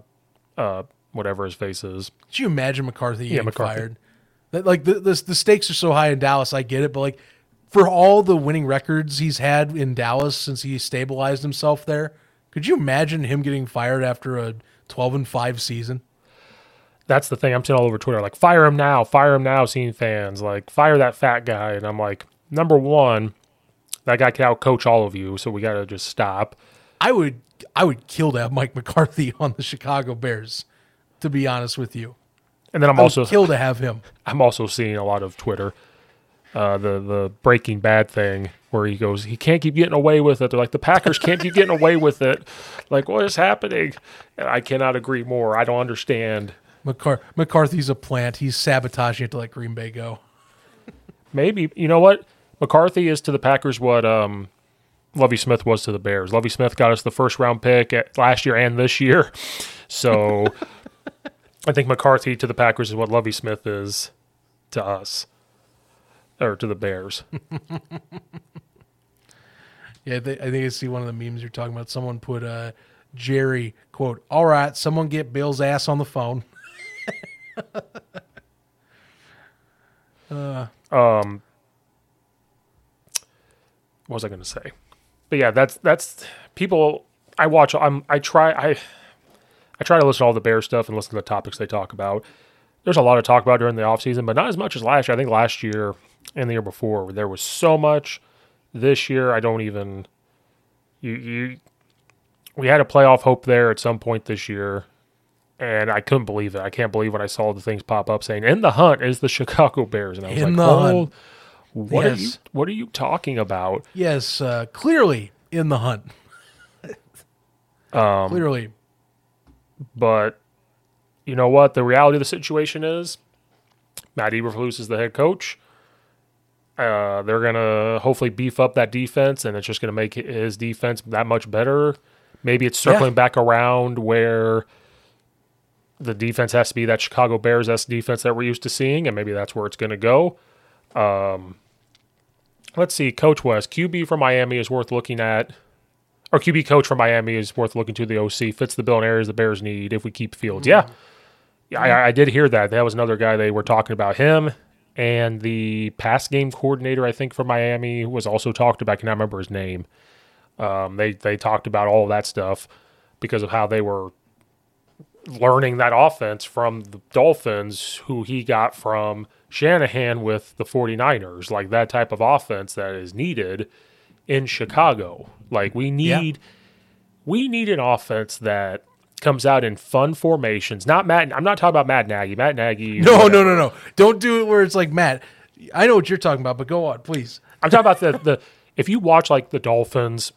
uh, whatever his face is. Could you imagine McCarthy getting yeah, fired? That, like the, the the stakes are so high in Dallas. I get it, but like for all the winning records he's had in Dallas since he stabilized himself there, could you imagine him getting fired after a twelve and five season? That's the thing I'm seeing all over Twitter. Like, fire him now, fire him now, seeing fans. Like, fire that fat guy. And I'm like, number one, that guy can out-coach all of you, so we got to just stop. I would I would kill to have Mike McCarthy on the Chicago Bears, to be honest with you. And then I'm I also would kill to have him. I'm also seeing a lot of Twitter, uh, the, the Breaking Bad thing, where he goes, he can't keep getting away with it. They're like, the Packers can't keep getting away with it. Like, what is happening? And I cannot agree more. I don't understand. McCar- McCarthy's a plant. He's sabotaging it to let Green Bay go. Maybe. You know what? McCarthy is to the Packers what um, Lovie Smith was to the Bears. Lovie Smith got us the first-round pick at last year and this year. So I think McCarthy to the Packers is what Lovie Smith is to us, or to the Bears. yeah, I think I see one of the memes you're talking about. Someone put uh, Jerry, quote, all right, someone get Bill's ass on the phone. uh, um, what was I going to say? But yeah, that's that's people. I watch. I'm. I try. I I try to listen to all the Bears stuff and listen to the topics they talk about. There's a lot to talk about during the offseason, but not as much as last year. I think last year and the year before there was so much. This year, I don't even. You you. We had a playoff hope there at some point this year. And I couldn't believe it. I can't believe when I saw the things pop up saying, in the hunt is the Chicago Bears. And I was in like, oh, what, yes. are you, what are you talking about? Yes, uh, clearly in the hunt. um, clearly. But you know what? The reality of the situation is Matt Eberflus is the head coach. Uh, they're going to hopefully beef up that defense, and it's just going to make his defense that much better. Maybe it's circling yeah. back around where – the defense has to be that Chicago Bears-esque defense that we're used to seeing, and maybe that's where it's going to go. Um, let's see, Coach West, Q B from Miami is worth looking at, or Q B coach from Miami is worth looking to. The O C fits the bill in areas the Bears need if we keep Fields. Mm-hmm. Yeah, yeah, I, I did hear that. That was another guy they were talking about. Him and the pass game coordinator, I think, from Miami was also talked about. I cannot remember his name. Um, they they talked about all of that stuff because of how they were learning that offense from the Dolphins, who he got from Shanahan with the 49ers, like that type of offense that is needed in Chicago. Like we need, yeah. we need an offense that comes out in fun formations. Not Matt. I'm not talking about Matt Nagy, Matt Nagy. No, whatever. no, no, no. Don't do it where it's like, Matt, I know what you're talking about, but go on, please. I'm talking about the, the, if you watch like the Dolphins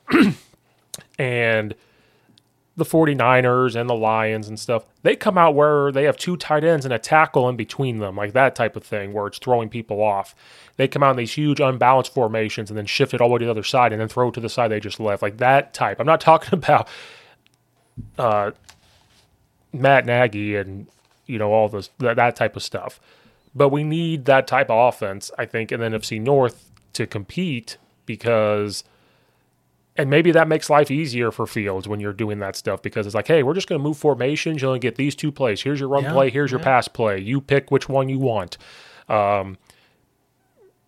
and the 49ers and the Lions and stuff, they come out where they have two tight ends and a tackle in between them, like that type of thing where it's throwing people off. They come out in these huge unbalanced formations and then shift it all the way to the other side and then throw it to the side they just left, like that type. I'm not talking about uh, Matt Nagy and, you know, all this, that, that type of stuff. But we need that type of offense, I think, in the N F C North to compete because – and maybe that makes life easier for Fields when you're doing that stuff because it's like, hey, we're just going to move formations. You'll only get these two plays. Here's your run yeah, play. Here's yeah. your pass play. You pick which one you want. Um,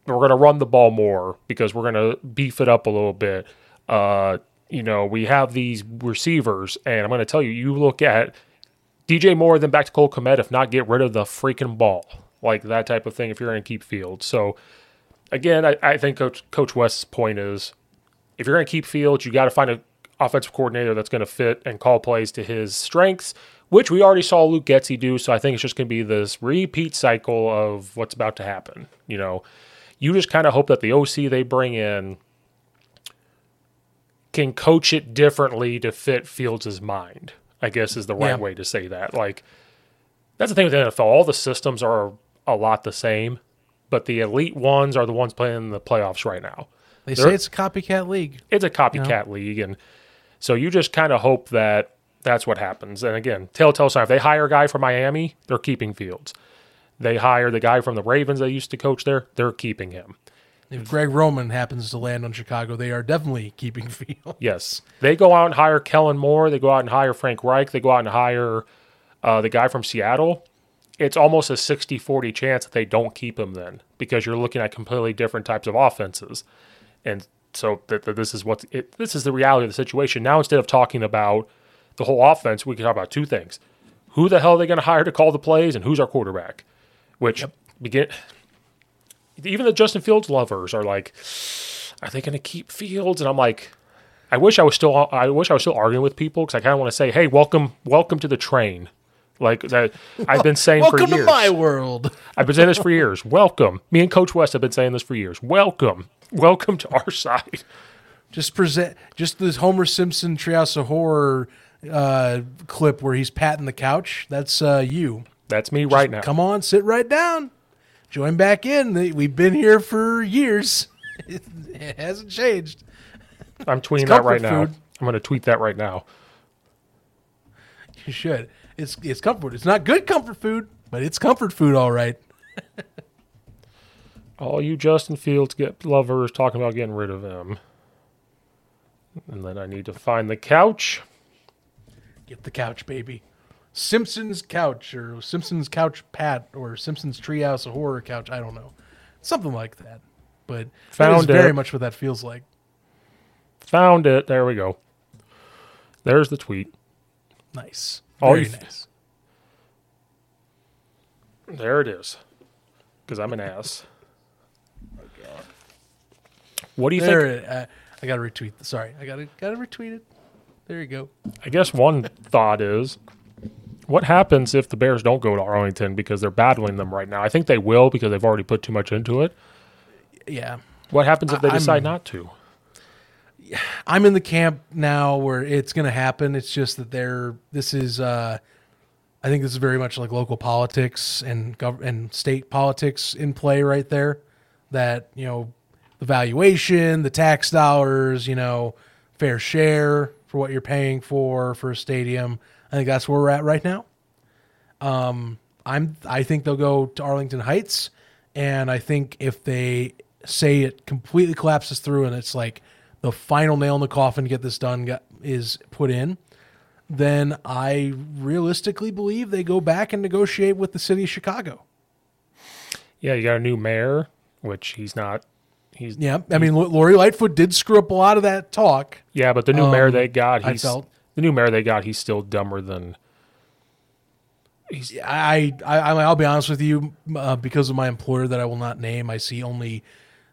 we're going to run the ball more because we're going to beef it up a little bit. Uh, you know, we have these receivers, and I'm going to tell you, you look at D J Moore, then back to Cole Kmet, if not get rid of the freaking ball, like that type of thing if you're going to keep Fields. So, again, I, I think Coach, Coach West's point is, if you're going to keep Fields, you got to find an offensive coordinator that's going to fit and call plays to his strengths, which we already saw Luke Getsy do. So I think it's just going to be this repeat cycle of what's about to happen. You know, you just kind of hope that the O C they bring in can coach it differently to fit Fields' mind, I guess is the right yeah. way to say that. Like, that's the thing with the N F L. All the systems are a lot the same, but the elite ones are the ones playing in the playoffs right now. They They're, say it's a copycat league. It's a copycat yeah. league, and so you just kind of hope that that's what happens. And again, telltale sign, if they hire a guy from Miami, they're keeping Fields. They hire the guy from the Ravens they used to coach there, they're keeping him. If Greg Roman happens to land on Chicago, they are definitely keeping Fields. Yes. They go out and hire Kellen Moore. They go out and hire Frank Reich. They go out and hire uh, the guy from Seattle. It's almost a sixty forty chance that they don't keep him then, because you're looking at completely different types of offenses. And so th- th- this is what it, this is the reality of the situation. Now, instead of talking about the whole offense, we can talk about two things. Who the hell are they going to hire to call the plays, and who's our quarterback? Which yep. begin even the Justin Fields lovers are like, are they going to keep Fields? And I'm like, I wish I was still I wish I was still arguing with people, because I kind of want to say, hey, welcome welcome to the train. Like that, I've been saying for years. Welcome to my world. I've been saying this for years. Welcome. Me and Coach West have been saying this for years. Welcome. Welcome to our side. Just present. Just this Homer Simpson Treehouse of Horror uh, clip where he's patting the couch. That's uh, you. That's me just right now. Come on, sit right down. Join back in. We've been here for years. It hasn't changed. I'm tweeting that right food. now. I'm going to tweet that right now. You should. It's it's comfort. It's not good comfort food, but it's comfort food, all right. All you Justin Fields get lovers talking about getting rid of him. And then I need to find the couch. Get the couch, baby. Simpsons couch, or Simpsons couch pat, or Simpsons Treehouse of Horror couch. I don't know, something like that. But found that is it. Very much what that feels like. Found it. There we go. There's the tweet. Nice. All Very you th- nice. There it is. Because I'm an ass. Oh, God. What do you there think? It, I, I got to retweet. Sorry. I got to gotta retweet it. There you go. I guess one thought is, what happens if the Bears don't go to Arlington, because they're battling them right now? I think they will, because they've already put too much into it. Yeah. What happens if they I'm, decide not to? I'm in the camp now where it's going to happen. It's just that they're, this is, uh, I think this is very much like local politics and gov- and state politics in play right there, that, you know, the valuation, the tax dollars, you know, fair share for what you're paying for, for a stadium. I think that's where we're at right now. Um, I'm, I think they'll go to Arlington Heights, and I think if they say it completely collapses through and it's like, the final nail in the coffin to get this done got, is put in, then I realistically believe they go back and negotiate with the city of Chicago. Yeah, you got a new mayor, which he's not. He's yeah. I he's, mean, Lori Lightfoot did screw up a lot of that talk. Yeah, but the new um, mayor they got, he's I felt. the new mayor they got. He's still dumber than. He's, I I I'll be honest with you, uh, because of my employer that I will not name, I see only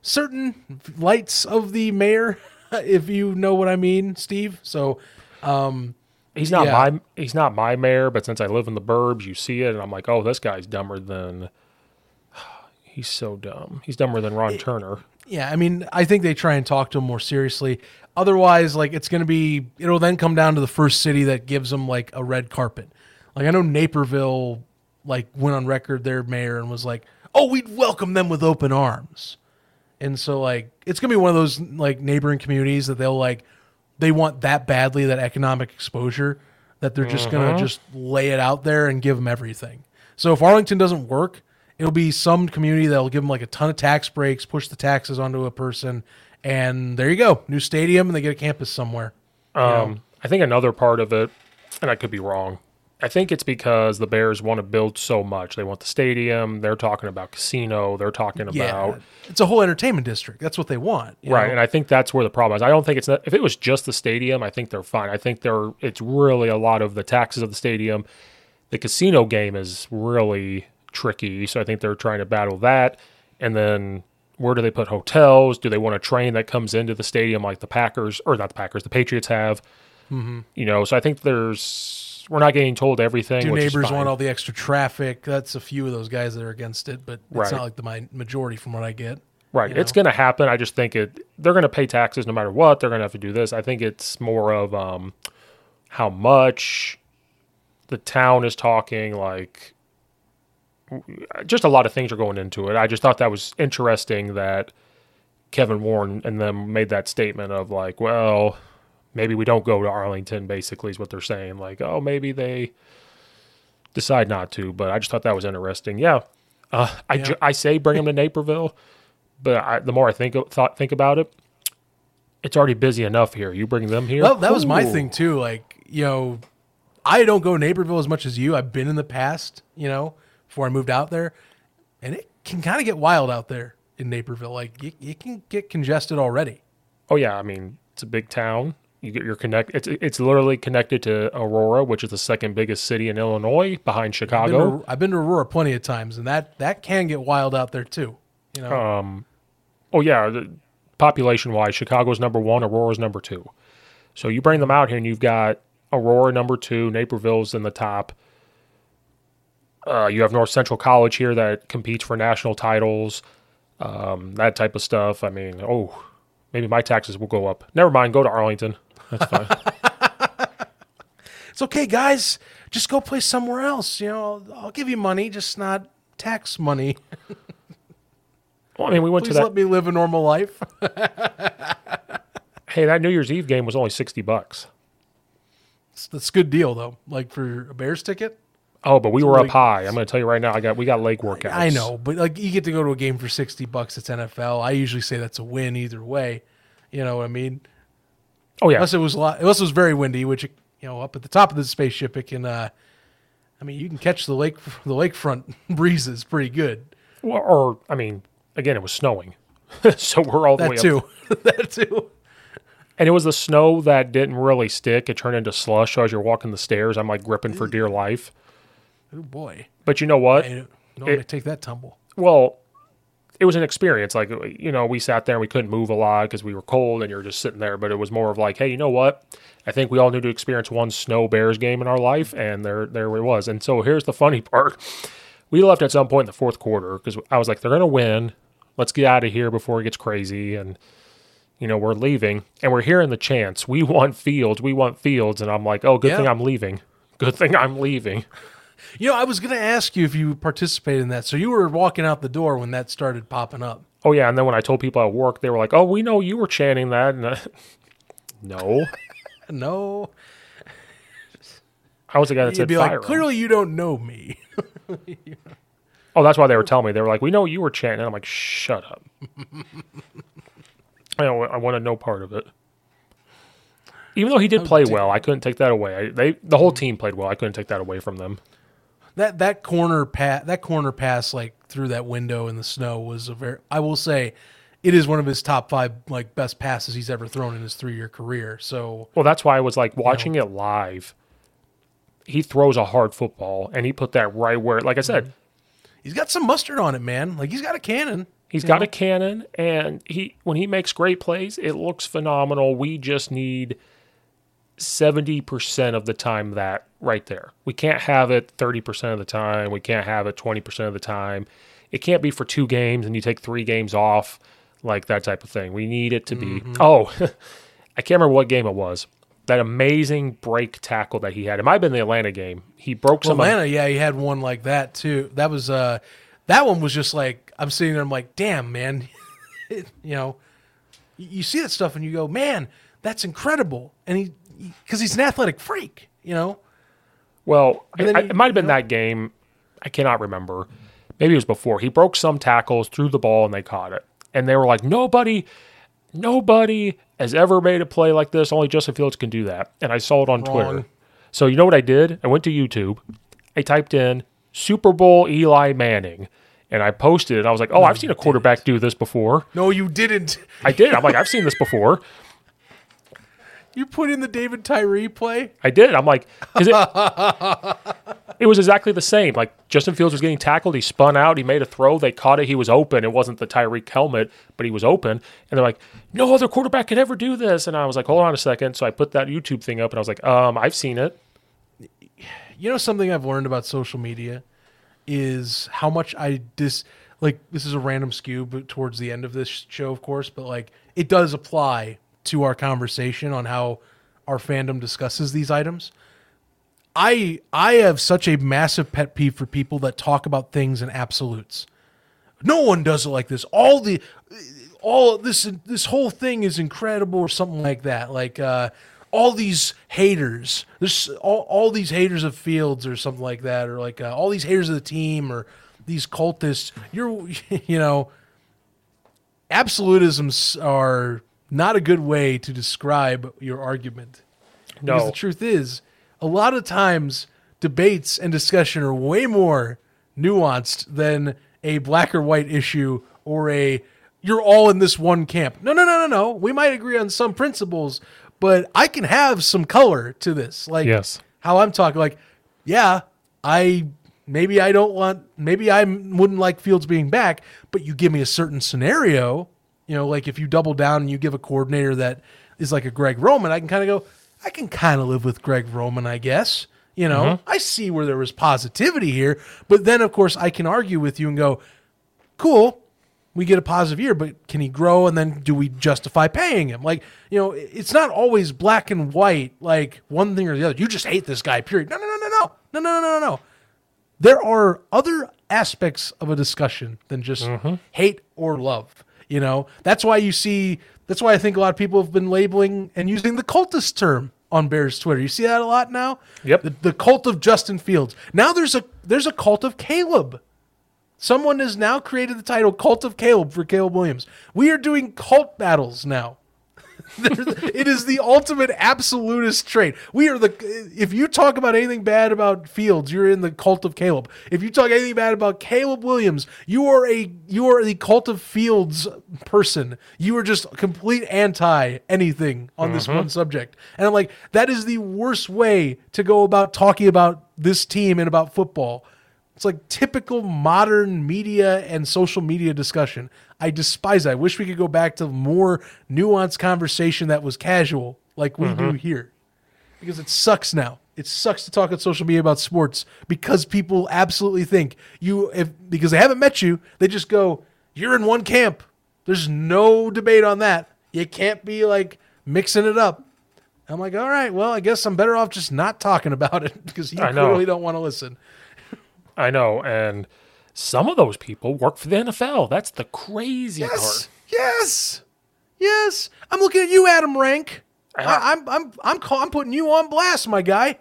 certain lights of the mayor. If you know what I mean, Steve. So um, he's not yeah. my he's not my mayor, but since I live in the burbs, you see it, and I'm like, oh, this guy's dumber than he's so dumb. He's dumber than Ron it, Turner. Yeah, I mean, I think they try and talk to him more seriously. Otherwise, like it's going to be, it'll then come down to the first city that gives him like a red carpet. Like I know Naperville, like went on record their mayor and was like, oh, we'd welcome them with open arms. And so, like, it's going to be one of those, like, neighboring communities that they'll, like, they want that badly, that economic exposure, that they're just mm-hmm. going to just lay it out there and give them everything. So if Arlington doesn't work, it'll be some community that will give them, like, a ton of tax breaks, push the taxes onto a person, and there you go. New stadium, and they get a campus somewhere. Um, you know? I think another part of it, and I could be wrong, I think it's because the Bears want to build so much. They want the stadium. They're talking about casino. They're talking about yeah, it's a whole entertainment district. That's what they want, you right? know? And I think that's where the problem is. I don't think it's not, if it was just the stadium, I think they're fine. I think they're it's really a lot of the taxes of the stadium. The casino game is really tricky, so I think they're trying to battle that. And then where do they put hotels? Do they want a train that comes into the stadium like the Packers or not the Packers? The Patriots have, mm-hmm. you know. So I think there's. We're not getting told everything. Do neighbors want all the extra traffic? That's a few of those guys that are against it, but it's right. not like the majority from what I get. Right. You know? It's going to happen. I just think it. They're going to pay taxes no matter what. They're going to have to do this. I think it's more of um, how much the town is talking, like just a lot of things are going into it. I just thought that was interesting that Kevin Warren and them made that statement of like, well, maybe we don't go to Arlington, basically is what they're saying. Like, oh, maybe they decide not to. But I just thought that was interesting. Yeah. Uh, I, yeah. Ju- I say bring them to Naperville, but I, the more I think thought think about it, it's already busy enough here. You bring them here? Well, that Ooh. was my thing too. Like, you know, I don't go to Naperville as much as you. I've been in the past, you know, before I moved out there, and it can kind of get wild out there in Naperville. Like, you, you can get congested already. Oh, yeah. I mean, it's a big town. You get your connect. It's it's literally connected to Aurora, which is the second biggest city in Illinois behind Chicago. I've been to, I've been to Aurora plenty of times, and that, that can get wild out there too. You know. Um, oh yeah, population wise, Chicago's number one, Aurora's number two. So you bring them out here, and you've got Aurora number two, Naperville's in the top. Uh, you have North Central College here that competes for national titles, um, that type of stuff. I mean, oh, maybe my taxes will go up. Never mind, go to Arlington. That's fine. It's okay, guys. Just go play somewhere else. You know, I'll, I'll give you money, just not tax money. Well, I mean, we went Please to that. Let me live a normal life. Hey, that New Year's Eve game was only sixty bucks. That's a good deal, though. Like for a Bears ticket. Oh, but we were like, up high. I'm going to tell you right now. I got we got leg workouts. I know, but like you get to go to a game for sixty bucks. It's N F L. I usually say that's a win either way. You know what I mean? Oh yeah. Unless it was unless it was very windy, which you know, up at the top of the spaceship, it can. Uh, I mean, you can catch the lake the lakefront breezes pretty good. Or, or I mean, again, it was snowing, so we're all the that way too. up. That too. That too. And it was the snow that didn't really stick. It turned into slush. So as you're walking the stairs, I'm like gripping for dear life. Oh boy! But you know what? I don't want to take that tumble. Well. It was an experience. Like, you know, we sat there and we couldn't move a lot because we were cold and you're just sitting there. But it was more of like, hey, you know what? I think we all need to experience one Snow Bears game in our life. And there there it was. And so here's the funny part. We left at some point in the fourth quarter because I was like, they're going to win. Let's get out of here before it gets crazy. And, you know, we're leaving. And we're hearing the chants. We want Fields. We want Fields. And I'm like, oh, good yeah. thing I'm leaving. Good thing I'm leaving. You know, I was going to ask you if you participated in that. So you were walking out the door when that started popping up. Oh, yeah. And then when I told people at work, they were like, oh, we know you were chanting that. And, uh, no. No. I was the guy that You'd said be fire. Like, clearly you don't know me. Yeah. Oh, that's why they were telling me. They were like, we know you were chanting. And I'm like, shut up. I, I want to know part of it. Even though he did play well, I couldn't take that away. I, they The whole team played well. I couldn't take that away from them. That that corner pass, that corner pass, like through that window in the snow, was a very. I will say, it is one of his top five, like best passes he's ever thrown in his three year career. So, well, that's why I was like watching you know. it live. He throws a hard football, and he put that right where, like I said, mm-hmm. he's got some mustard on it, man. Like he's got a cannon. He's got know? a cannon, and he when he makes great plays, it looks phenomenal. We just need seventy percent of the time that right there. We can't have it thirty percent of the time. We can't have it twenty percent of the time. It can't be for two games and you take three games off, like that type of thing. We need it to mm-hmm. be. Oh, I can't remember what game it was. That amazing break tackle that he had. It might have been the Atlanta game. He broke well, somebody. Atlanta, yeah, he had one like that too. That was uh, that one was just like, I'm sitting there, I'm like, damn, man. You know, you see that stuff and you go, man, that's incredible. And he, because he's an athletic freak, you know? Well, I, he, it might have been know? that game. I cannot remember. Maybe it was before. He broke some tackles, threw the ball, and they caught it. And they were like, nobody, nobody has ever made a play like this. Only Justin Fields can do that. And I saw it on Wrong. Twitter. So you know what I did? I went to YouTube. I typed in Super Bowl Eli Manning. And I posted it. I was like, oh, no, I've seen a quarterback didn't. do this before. No, you didn't. I did. I'm like, I've seen this before. You put in the David Tyree play? I did. I'm like, is it? It was exactly the same. Like, Justin Fields was getting tackled. He spun out. He made a throw. They caught it. He was open. It wasn't the Tyreek helmet, but he was open. And they're like, no other quarterback could ever do this. And I was like, hold on a second. So I put that YouTube thing up, and I was like, um, I've seen it. You know, something I've learned about social media is how much I dis like, this is a random skew but towards the end of this show, of course, but, like, it does apply to our conversation on how our fandom discusses these items. I I have such a massive pet peeve for people that talk about things in absolutes. No one does it like this. All the all this this whole thing is incredible, or something like that. Like uh, all these haters, there's all all these haters of Fields, or something like that, or like uh, all these haters of the team, or these cultists. You're you know, absolutisms are not a good way to describe your argument. No, because the truth is, a lot of times, debates and discussion are way more nuanced than a black or white issue, or a you're all in this one camp. No, no, no, no, no. We might agree on some principles, but I can have some color to this. Like, yes, how I'm talking. Like, yeah, I maybe I don't want, maybe I wouldn't like Fields being back, but you give me a certain scenario. You know, like if you double down and you give a coordinator that is like a Greg Roman, I can kind of go, I can kind of live with Greg Roman, I guess. You know, mm-hmm. I see where there was positivity here, but then, of course, I can argue with you and go, cool, we get a positive year, but can he grow, and then do we justify paying him? Like, you know, it's not always black and white, like one thing or the other. You just hate this guy, period. No, no, no, no, no, no, no, no, no, no. There are other aspects of a discussion than just mm-hmm. hate or love. You know, that's why you see, that's why I think a lot of people have been labeling and using the cultist term on Bears Twitter. You see that a lot now? Yep. The, the cult of Justin Fields. Now there's a there's a cult of Caleb. Someone has now created the title Cult of Caleb for Caleb Williams. We are doing cult battles now. It is the ultimate absolutist trait. We are the if you talk about anything bad about Fields, you're in the cult of Caleb. If you talk anything bad about Caleb Williams, you are a you are the cult of Fields person. You are just complete anti anything on mm-hmm. this one subject. And I'm like, that is the worst way to go about talking about this team and about football. It's like typical modern media and social media discussion. I despise that. I wish we could go back to more nuanced conversation that was casual, like we mm-hmm. do here. Because it sucks now. It sucks to talk on social media about sports because people absolutely think you, if because they haven't met you, they just go, you're in one camp. There's no debate on that. You can't be like mixing it up. I'm like, all right, well, I guess I'm better off just not talking about it because you clearly don't want to listen. I know, and some of those people work for the N F L. That's the crazy yes, part. Yes, yes. I'm looking at you, Adam Rank. Uh, I, I'm, I'm, I'm, call, I'm putting you on blast, my guy.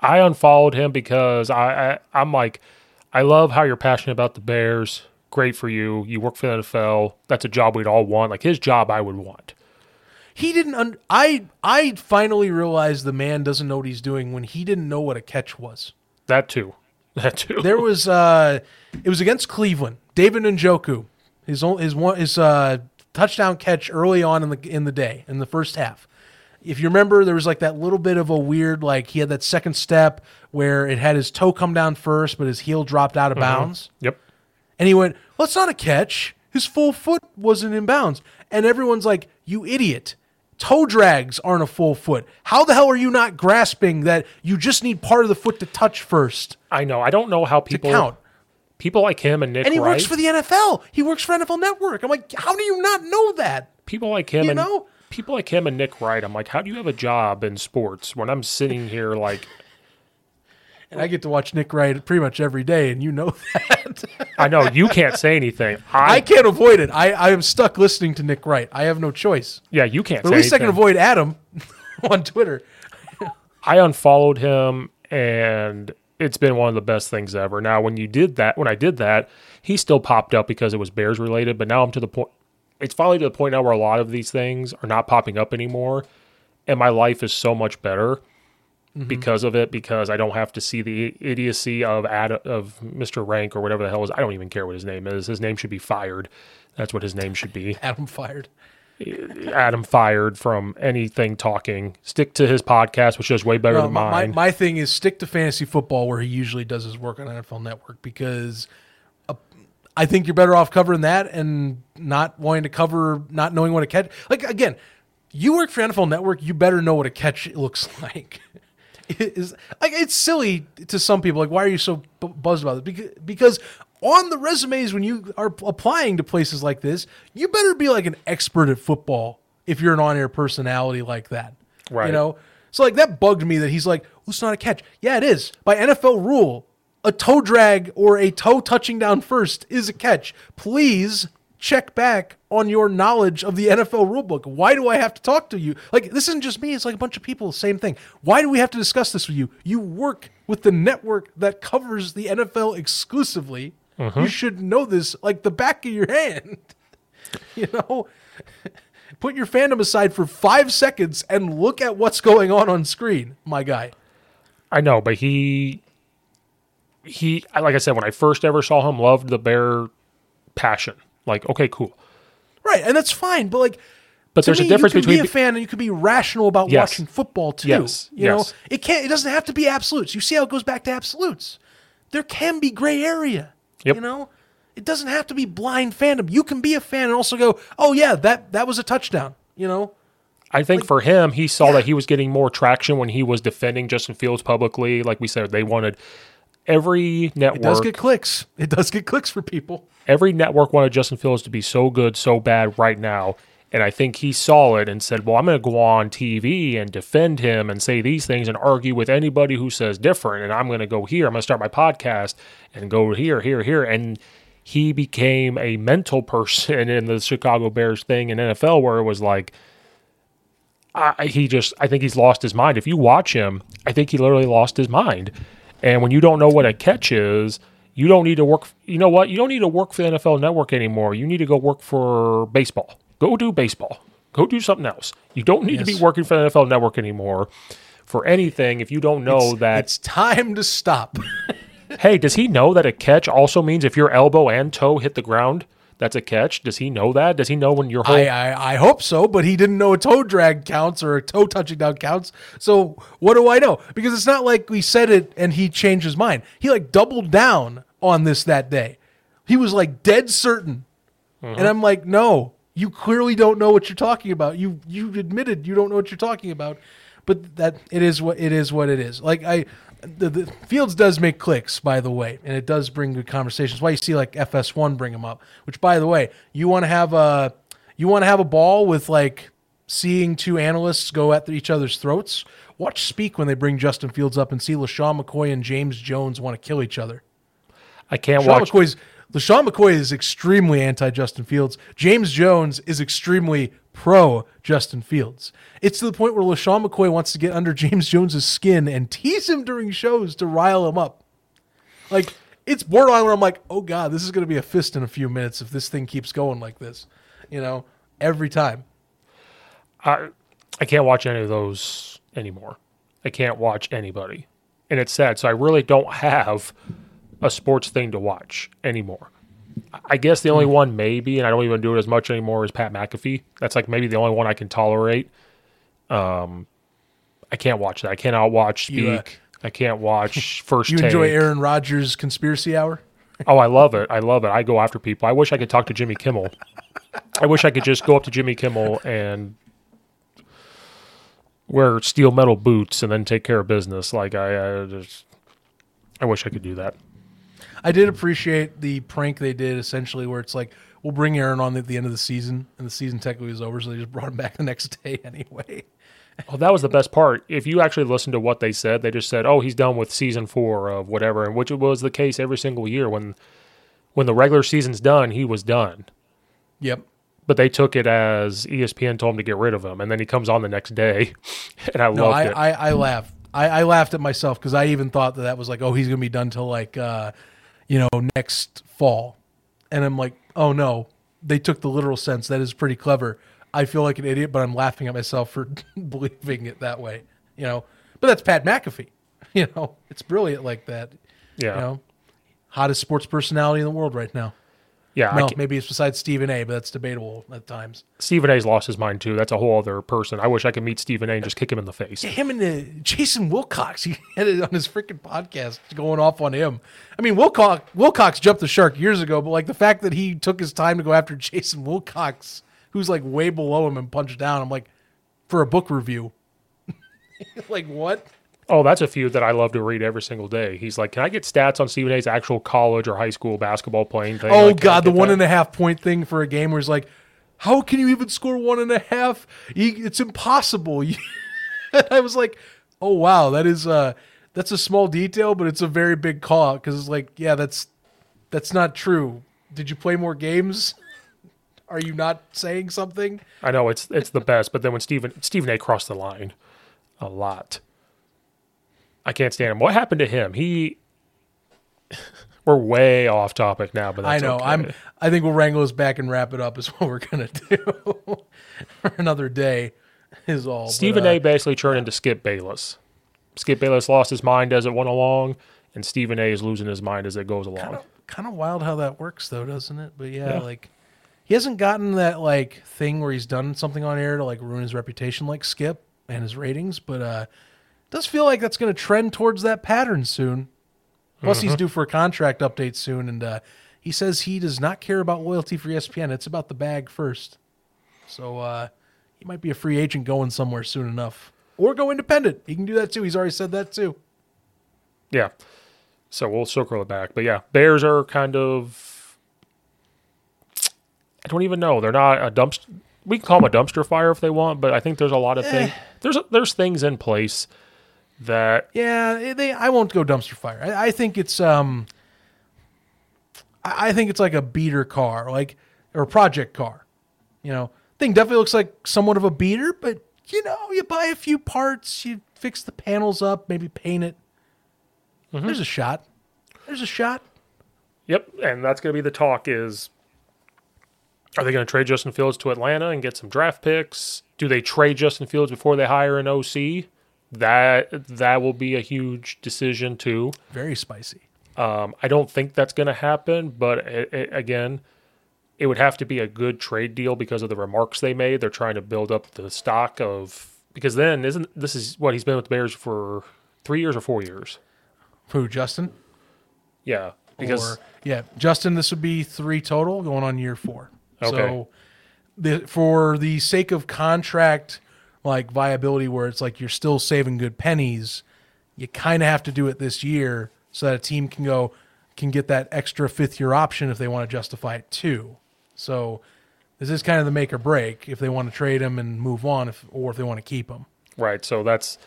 I unfollowed him because I, I, I'm like, I love how you're passionate about the Bears. Great for you. You work for the N F L. That's a job we'd all want. Like his job, I would want. He didn't. Un- I, I finally realized the man doesn't know what he's doing when he didn't know what a catch was. That too. That too. There was, uh, it was against Cleveland. David Njoku, his own, his one, his uh, touchdown catch early on in the in the day in the first half. If you remember, there was like that little bit of a weird, like he had that second step where it had his toe come down first, but his heel dropped out of mm-hmm. bounds. Yep. And he went, "Well, it's not a catch. His full foot wasn't in bounds." And everyone's like, "You idiot! Toe drags aren't a full foot. How the hell are you not grasping that you just need part of the foot to touch first?" I know. I don't know how people count. People like him and Nick And he Wright, works for the N F L. He works for N F L Network. I'm like, how do you not know that? People like him you and know? people like him and Nick Wright. I'm like, how do you have a job in sports when I'm sitting here like and I get to watch Nick Wright pretty much every day, and you know that. I know. You can't say anything. I, I can't avoid it. I, I am stuck listening to Nick Wright. I have no choice. Yeah, you can't but say anything. At least I can avoid Adam on Twitter. I unfollowed him, and it's been one of the best things ever. Now, when you did that, when I did that, he still popped up because it was Bears related, but now I'm to the point. It's finally to the point now where a lot of these things are not popping up anymore, and my life is so much better. Mm-hmm. Because of it, because I don't have to see the idiocy of Ad, of Mister Rank or whatever the hell is. I don't even care what his name is. His name should be Fired. That's what his name should be. Adam Fired. Adam Fired from anything talking. Stick to his podcast, which is way better no, than my, mine. My, my thing is stick to fantasy football, where he usually does his work on N F L Network, because uh, I think you're better off covering that and not wanting to cover, not knowing what a catch. Like, again, you work for N F L Network, you better know what a catch looks like. It is, like, it's silly to some people. Like, why are you so bu- buzzed about it? Because, because on the resumes when you are applying to places like this, you better be like an expert at football if you're an on-air personality like that. Right. You know? So, like, that bugged me that he's like, well, it's not a catch. Yeah, it is. By N F L rule, a toe drag or a toe touching down first is a catch. Please check back on your knowledge of the N F L rulebook. Why do I have to talk to you? Like, this isn't just me. It's like a bunch of people. Same thing. Why do we have to discuss this with you? You work with the network that covers the N F L exclusively. Mm-hmm. You should know this like the back of your hand. You know? Put your fandom aside for five seconds and look at what's going on on screen, my guy. I know, but he, he, like I said, when I first ever saw him, loved the Bear passion. Like, okay, cool. Right, and that's fine, but like, but there's me, a difference between you can between... be a fan and you can be rational about yes. watching football too. Yes. You yes. know, it can't. It doesn't have to be absolutes. You see how it goes back to absolutes. There can be gray area. Yep. You know. It doesn't have to be blind fandom. You can be a fan and also go, oh, yeah, that, that was a touchdown, you know? I think like, for him, he saw yeah. that he was getting more traction when he was defending Justin Fields publicly. Like we said, they wanted every network. It does get clicks. It does get clicks for people. Every network wanted Justin Fields to be so good, so bad right now. And I think he saw it and said, well, I'm going to go on T V and defend him and say these things and argue with anybody who says different. And I'm going to go here. I'm going to start my podcast and go here, here, here. And he became a mental person in the Chicago Bears thing in N F L where it was like, I, he just, I think he's lost his mind. If you watch him, I think he literally lost his mind. And when you don't know what a catch is, you don't need to work. You know what? You don't need to work for the N F L Network anymore. You need to go work for baseball. Go do baseball. Go do something else. You don't need yes. to be working for the N F L Network anymore for anything if you don't know it's, that. It's time to stop. Hey, does he know that a catch also means if your elbow and toe hit the ground, that's a catch? Does he know that? Does he know when your whole... I, I, I hope so, but he didn't know a toe drag counts or a toe touching down counts. So what do I know? Because it's not like we said it and he changed his mind. He like doubled down on this that day. He was like dead certain. Mm-hmm. And I'm like, no, you clearly don't know what you're talking about. You you admitted you don't know what you're talking about. But that it is what it is. What it is. Like I, the, the Fields does make clicks, by the way, and it does bring good conversations. Why you see like F S one bring him up. Which, by the way, you want to have a you want to have a ball with like seeing two analysts go at each other's throats. Watch Speak when they bring Justin Fields up and see LaShawn McCoy and James Jones want to kill each other. I can't LaShawn watch. McCoy's, LaShawn McCoy is extremely anti-Justin Fields. James Jones is extremely pro Justin Fields. It's to the point where LaShawn McCoy wants to get under James Jones's skin and tease him during shows to rile him up. Like, it's borderline where I'm like, oh God, this is going to be a fist in a few minutes if this thing keeps going like this, you know, every time. I I can't watch any of those anymore. I can't watch anybody. And it's sad. So I really don't have a sports thing to watch anymore. I guess the only one maybe, and I don't even do it as much anymore, is Pat McAfee. That's like maybe the only one I can tolerate. Um, I can't watch that. I cannot watch Speak. You, uh, I can't watch First you Take. You enjoy Aaron Rodgers' Conspiracy Hour? Oh, I love it. I love it. I go after people. I wish I could talk to Jimmy Kimmel. I wish I could just go up to Jimmy Kimmel and wear steel metal boots and then take care of business. Like I, I just, I wish I could do that. I did appreciate the prank they did, essentially, where it's like, we'll bring Aaron on at the end of the season, and the season technically was over, so they just brought him back the next day anyway. Well, that was the best part. If you actually listened to what they said, they just said, oh, he's done with season four of whatever, and which was the case every single year. When when the regular season's done, he was done. Yep. But they took it as E S P N told him to get rid of him, and then he comes on the next day, and I no, loved I, it. I, I laughed. I, I laughed at myself because I even thought that that was like, oh, he's going to be done till like uh, – you know, next fall. And I'm like, oh no, they took the literal sense. That is pretty clever. I feel like an idiot, but I'm laughing at myself for believing it that way, you know, but that's Pat McAfee, you know, it's brilliant like that. Yeah. You know, hottest sports personality in the world right now. Yeah. No, maybe it's besides Stephen A, but that's debatable at times. Stephen A's lost his mind too. That's a whole other person. I wish I could meet Stephen A and just kick him in the face. Yeah, him and uh, Jason Wilcox, he had it on his freaking podcast going off on him. I mean, Wilcox, Wilcox jumped the shark years ago, but like the fact that he took his time to go after Jason Wilcox, who's like way below him and punch down, I'm like, for a book review. Like what? Oh, that's a feud that I love to read every single day. He's like, can I get stats on Stephen A's actual college or high school basketball playing thing? Oh, like, God, the that? one and a half point thing for a game where he's like, how can you even score one and a half? It's impossible. I was like, oh, wow, that is uh, that's a small detail, but it's a very big call because it's like, yeah, that's that's not true. Did you play more games? Are you not saying something? I know, it's it's the best, but then when Stephen, Stephen A crossed the line a lot. I can't stand him. What happened to him? He, we're way off topic now, but that's I know. Okay. I'm. I think we'll wrangle this back and wrap it up. Is what we're gonna do for another day. Is all. Stephen but, uh, A. basically turned into Skip Bayless. Skip Bayless lost his mind as it went along, and Stephen A. is losing his mind as it goes along. Kind of, kind of wild how that works, though, doesn't it? But yeah, yeah, like he hasn't gotten that like thing where he's done something on air to like ruin his reputation, like Skip and his ratings, but. uh Does feel like that's going to trend towards that pattern soon. Plus, mm-hmm. he's due for a contract update soon, and uh, he says he does not care about loyalty for E S P N. It's about the bag first. So uh, he might be a free agent going somewhere soon enough. Or go independent. He can do that, too. He's already said that, too. Yeah. So we'll circle it back. But, yeah, Bears are kind of – I don't even know. They're not a dumpster – we can call them a dumpster fire if they want, but I think there's a lot of eh. things – There's there's things in place – That yeah, they. I won't go dumpster fire. I, I think it's um. I, I think it's like a beater car, like or a project car. You know, thing definitely looks like somewhat of a beater, but you know, you buy a few parts, you fix the panels up, maybe paint it. Mm-hmm. There's a shot. There's a shot. Yep, and that's going to be the talk. Is are they going to trade Justin Fields to Atlanta and get some draft picks? Do they trade Justin Fields before they hire an O C? That that will be a huge decision, too. Very spicy. Um, I don't think that's going to happen, but it, it, again, it would have to be a good trade deal because of the remarks they made. They're trying to build up the stock of – because then isn't this is what he's been with the Bears for three years or four years? Who, Justin? Yeah. because or, Yeah, Justin, this would be three total going on year four. Okay. So the, for the sake of contract – like viability where it's like you're still saving good pennies, you kind of have to do it this year so that a team can go can get that extra fifth-year option if they want to justify it too. So this is kind of the make or break if they want to trade him and move on if or if they want to keep him. Right, so that's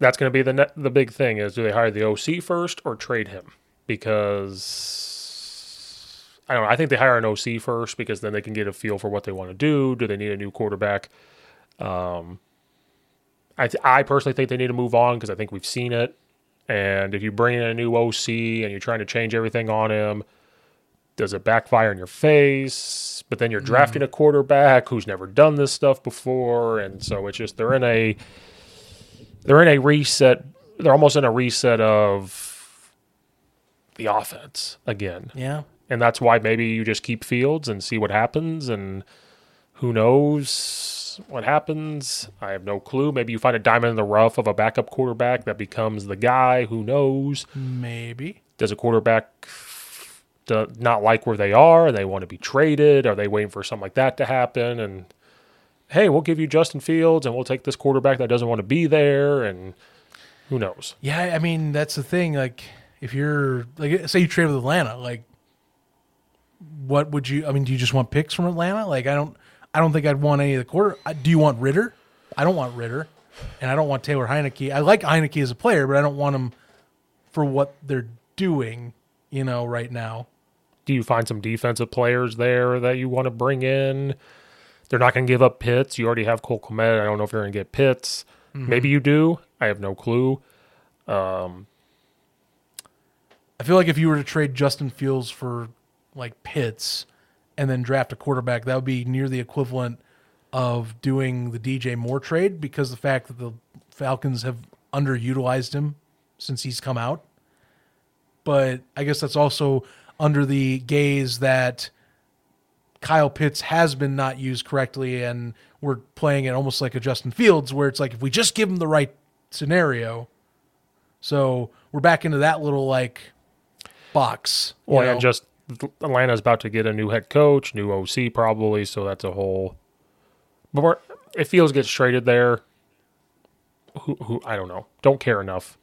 that's going to be the ne- the big thing is do they hire the O C first or trade him? Because I don't know, I think they hire an O C first because then they can get a feel for what they want to do. Do they need a new quarterback? Um I th- I personally think they need to move on because I think we've seen it. And if you bring in a new O C and you're trying to change everything on him, does it backfire in your face? But then you're mm-hmm. drafting a quarterback who's never done this stuff before, and so it's just they're in a they're in a reset. They're almost in a reset of the offense again. Yeah, and that's why maybe you just keep Fields and see what happens, and who knows. What happens? I have no clue. Maybe you find a diamond in the rough of a backup quarterback that becomes the guy. Who knows? Maybe. Does a quarterback not like where they are? They want to be traded? Are they waiting for something like that to happen? And, hey, we'll give you Justin Fields, and we'll take this quarterback that doesn't want to be there, and who knows? Yeah, I mean, that's the thing. Like, if you're – like, say you trade with Atlanta, like, what would you – I mean, do you just want picks from Atlanta? Like, I don't – I don't think I'd want any of the quarter. Do you want Ritter? I don't want Ritter, and I don't want Taylor Heineke. I like Heineke as a player, but I don't want him for what they're doing, you know, right now. Do you find some defensive players there that you want to bring in? They're not going to give up Pitts. You already have Cole Kmet. I don't know if you're going to get Pitts. Mm-hmm. Maybe you do. I have no clue. Um, I feel like if you were to trade Justin Fields for, like, Pitts – and then draft a quarterback, that would be near the equivalent of doing the D J Moore trade because the fact that the Falcons have underutilized him since he's come out. But I guess that's also under the gaze that Kyle Pitts has been not used correctly, and we're playing it almost like a Justin Fields where it's like if we just give him the right scenario. So we're back into that little like box. Well, and just... Atlanta's about to get a new head coach, new O C probably, so that's a whole. But we're, if Fields gets traded there, who, who I don't know, don't care enough.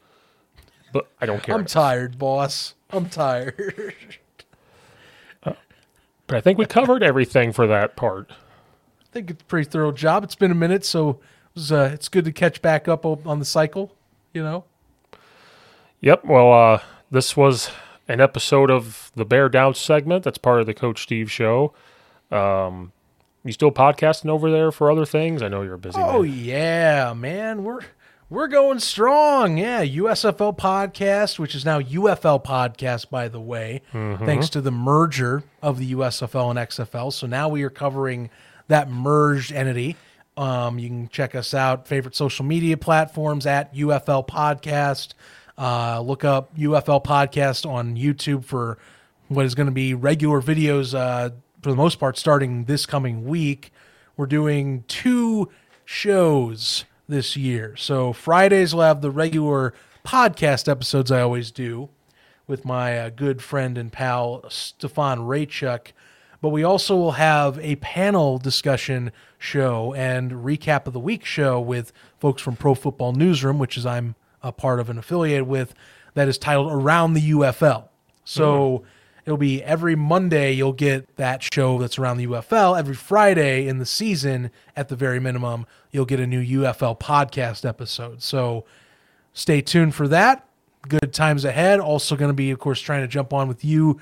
But I don't care. I'm tired, boss. I'm tired. uh, but I think we covered everything for that part. I think it's a pretty thorough job. It's been a minute, so it was, uh, it's good to catch back up on the cycle, you know? Yep. Well, uh, this was an episode of the Bear Down segment. That's part of the Coach Steve show. Um, you still podcasting over there for other things? I know you're busy. Oh, man. yeah, man. We're we're going strong. Yeah, U S F L podcast, which is now U F L podcast, by the way, mm-hmm. thanks to the merger of the U S F L and X F L. So now we are covering that merged entity. Um, you can check us out. Favorite social media platforms at U F L podcast. Uh, look up U F L podcast on YouTube for what is going to be regular videos, uh, for the most part, starting this coming week. We're doing two shows this year. So Fridays we'll have the regular podcast episodes I always do with my uh, good friend and pal, Stefan Raychuk. But we also will have a panel discussion show and recap of the week show with folks from Pro Football Newsroom, which is I'm a part of and affiliated with, that is titled Around the U F L. So mm-hmm. it'll be every Monday you'll get that show that's around the U F L. Every Friday in the season, at the very minimum, you'll get a new U F L podcast episode. So stay tuned for that. Good times ahead. Also going to be, of course, trying to jump on with you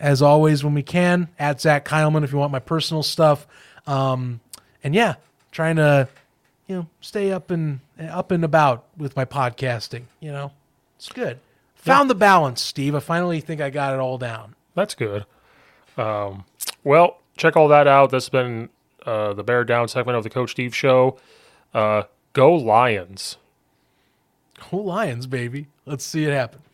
as always when we can, at Zach Kyleman if you want my personal stuff. Um, and yeah, trying to, you know, stay up and up and about with my podcasting, you know, it's good. Found yeah. the balance, Steve. I finally think I got it all down. That's good. Um, well, check all that out. That's been uh, the Bear Down segment of the Coach Steve show. Uh, go Lions. Go Lions, baby. Let's see it happen.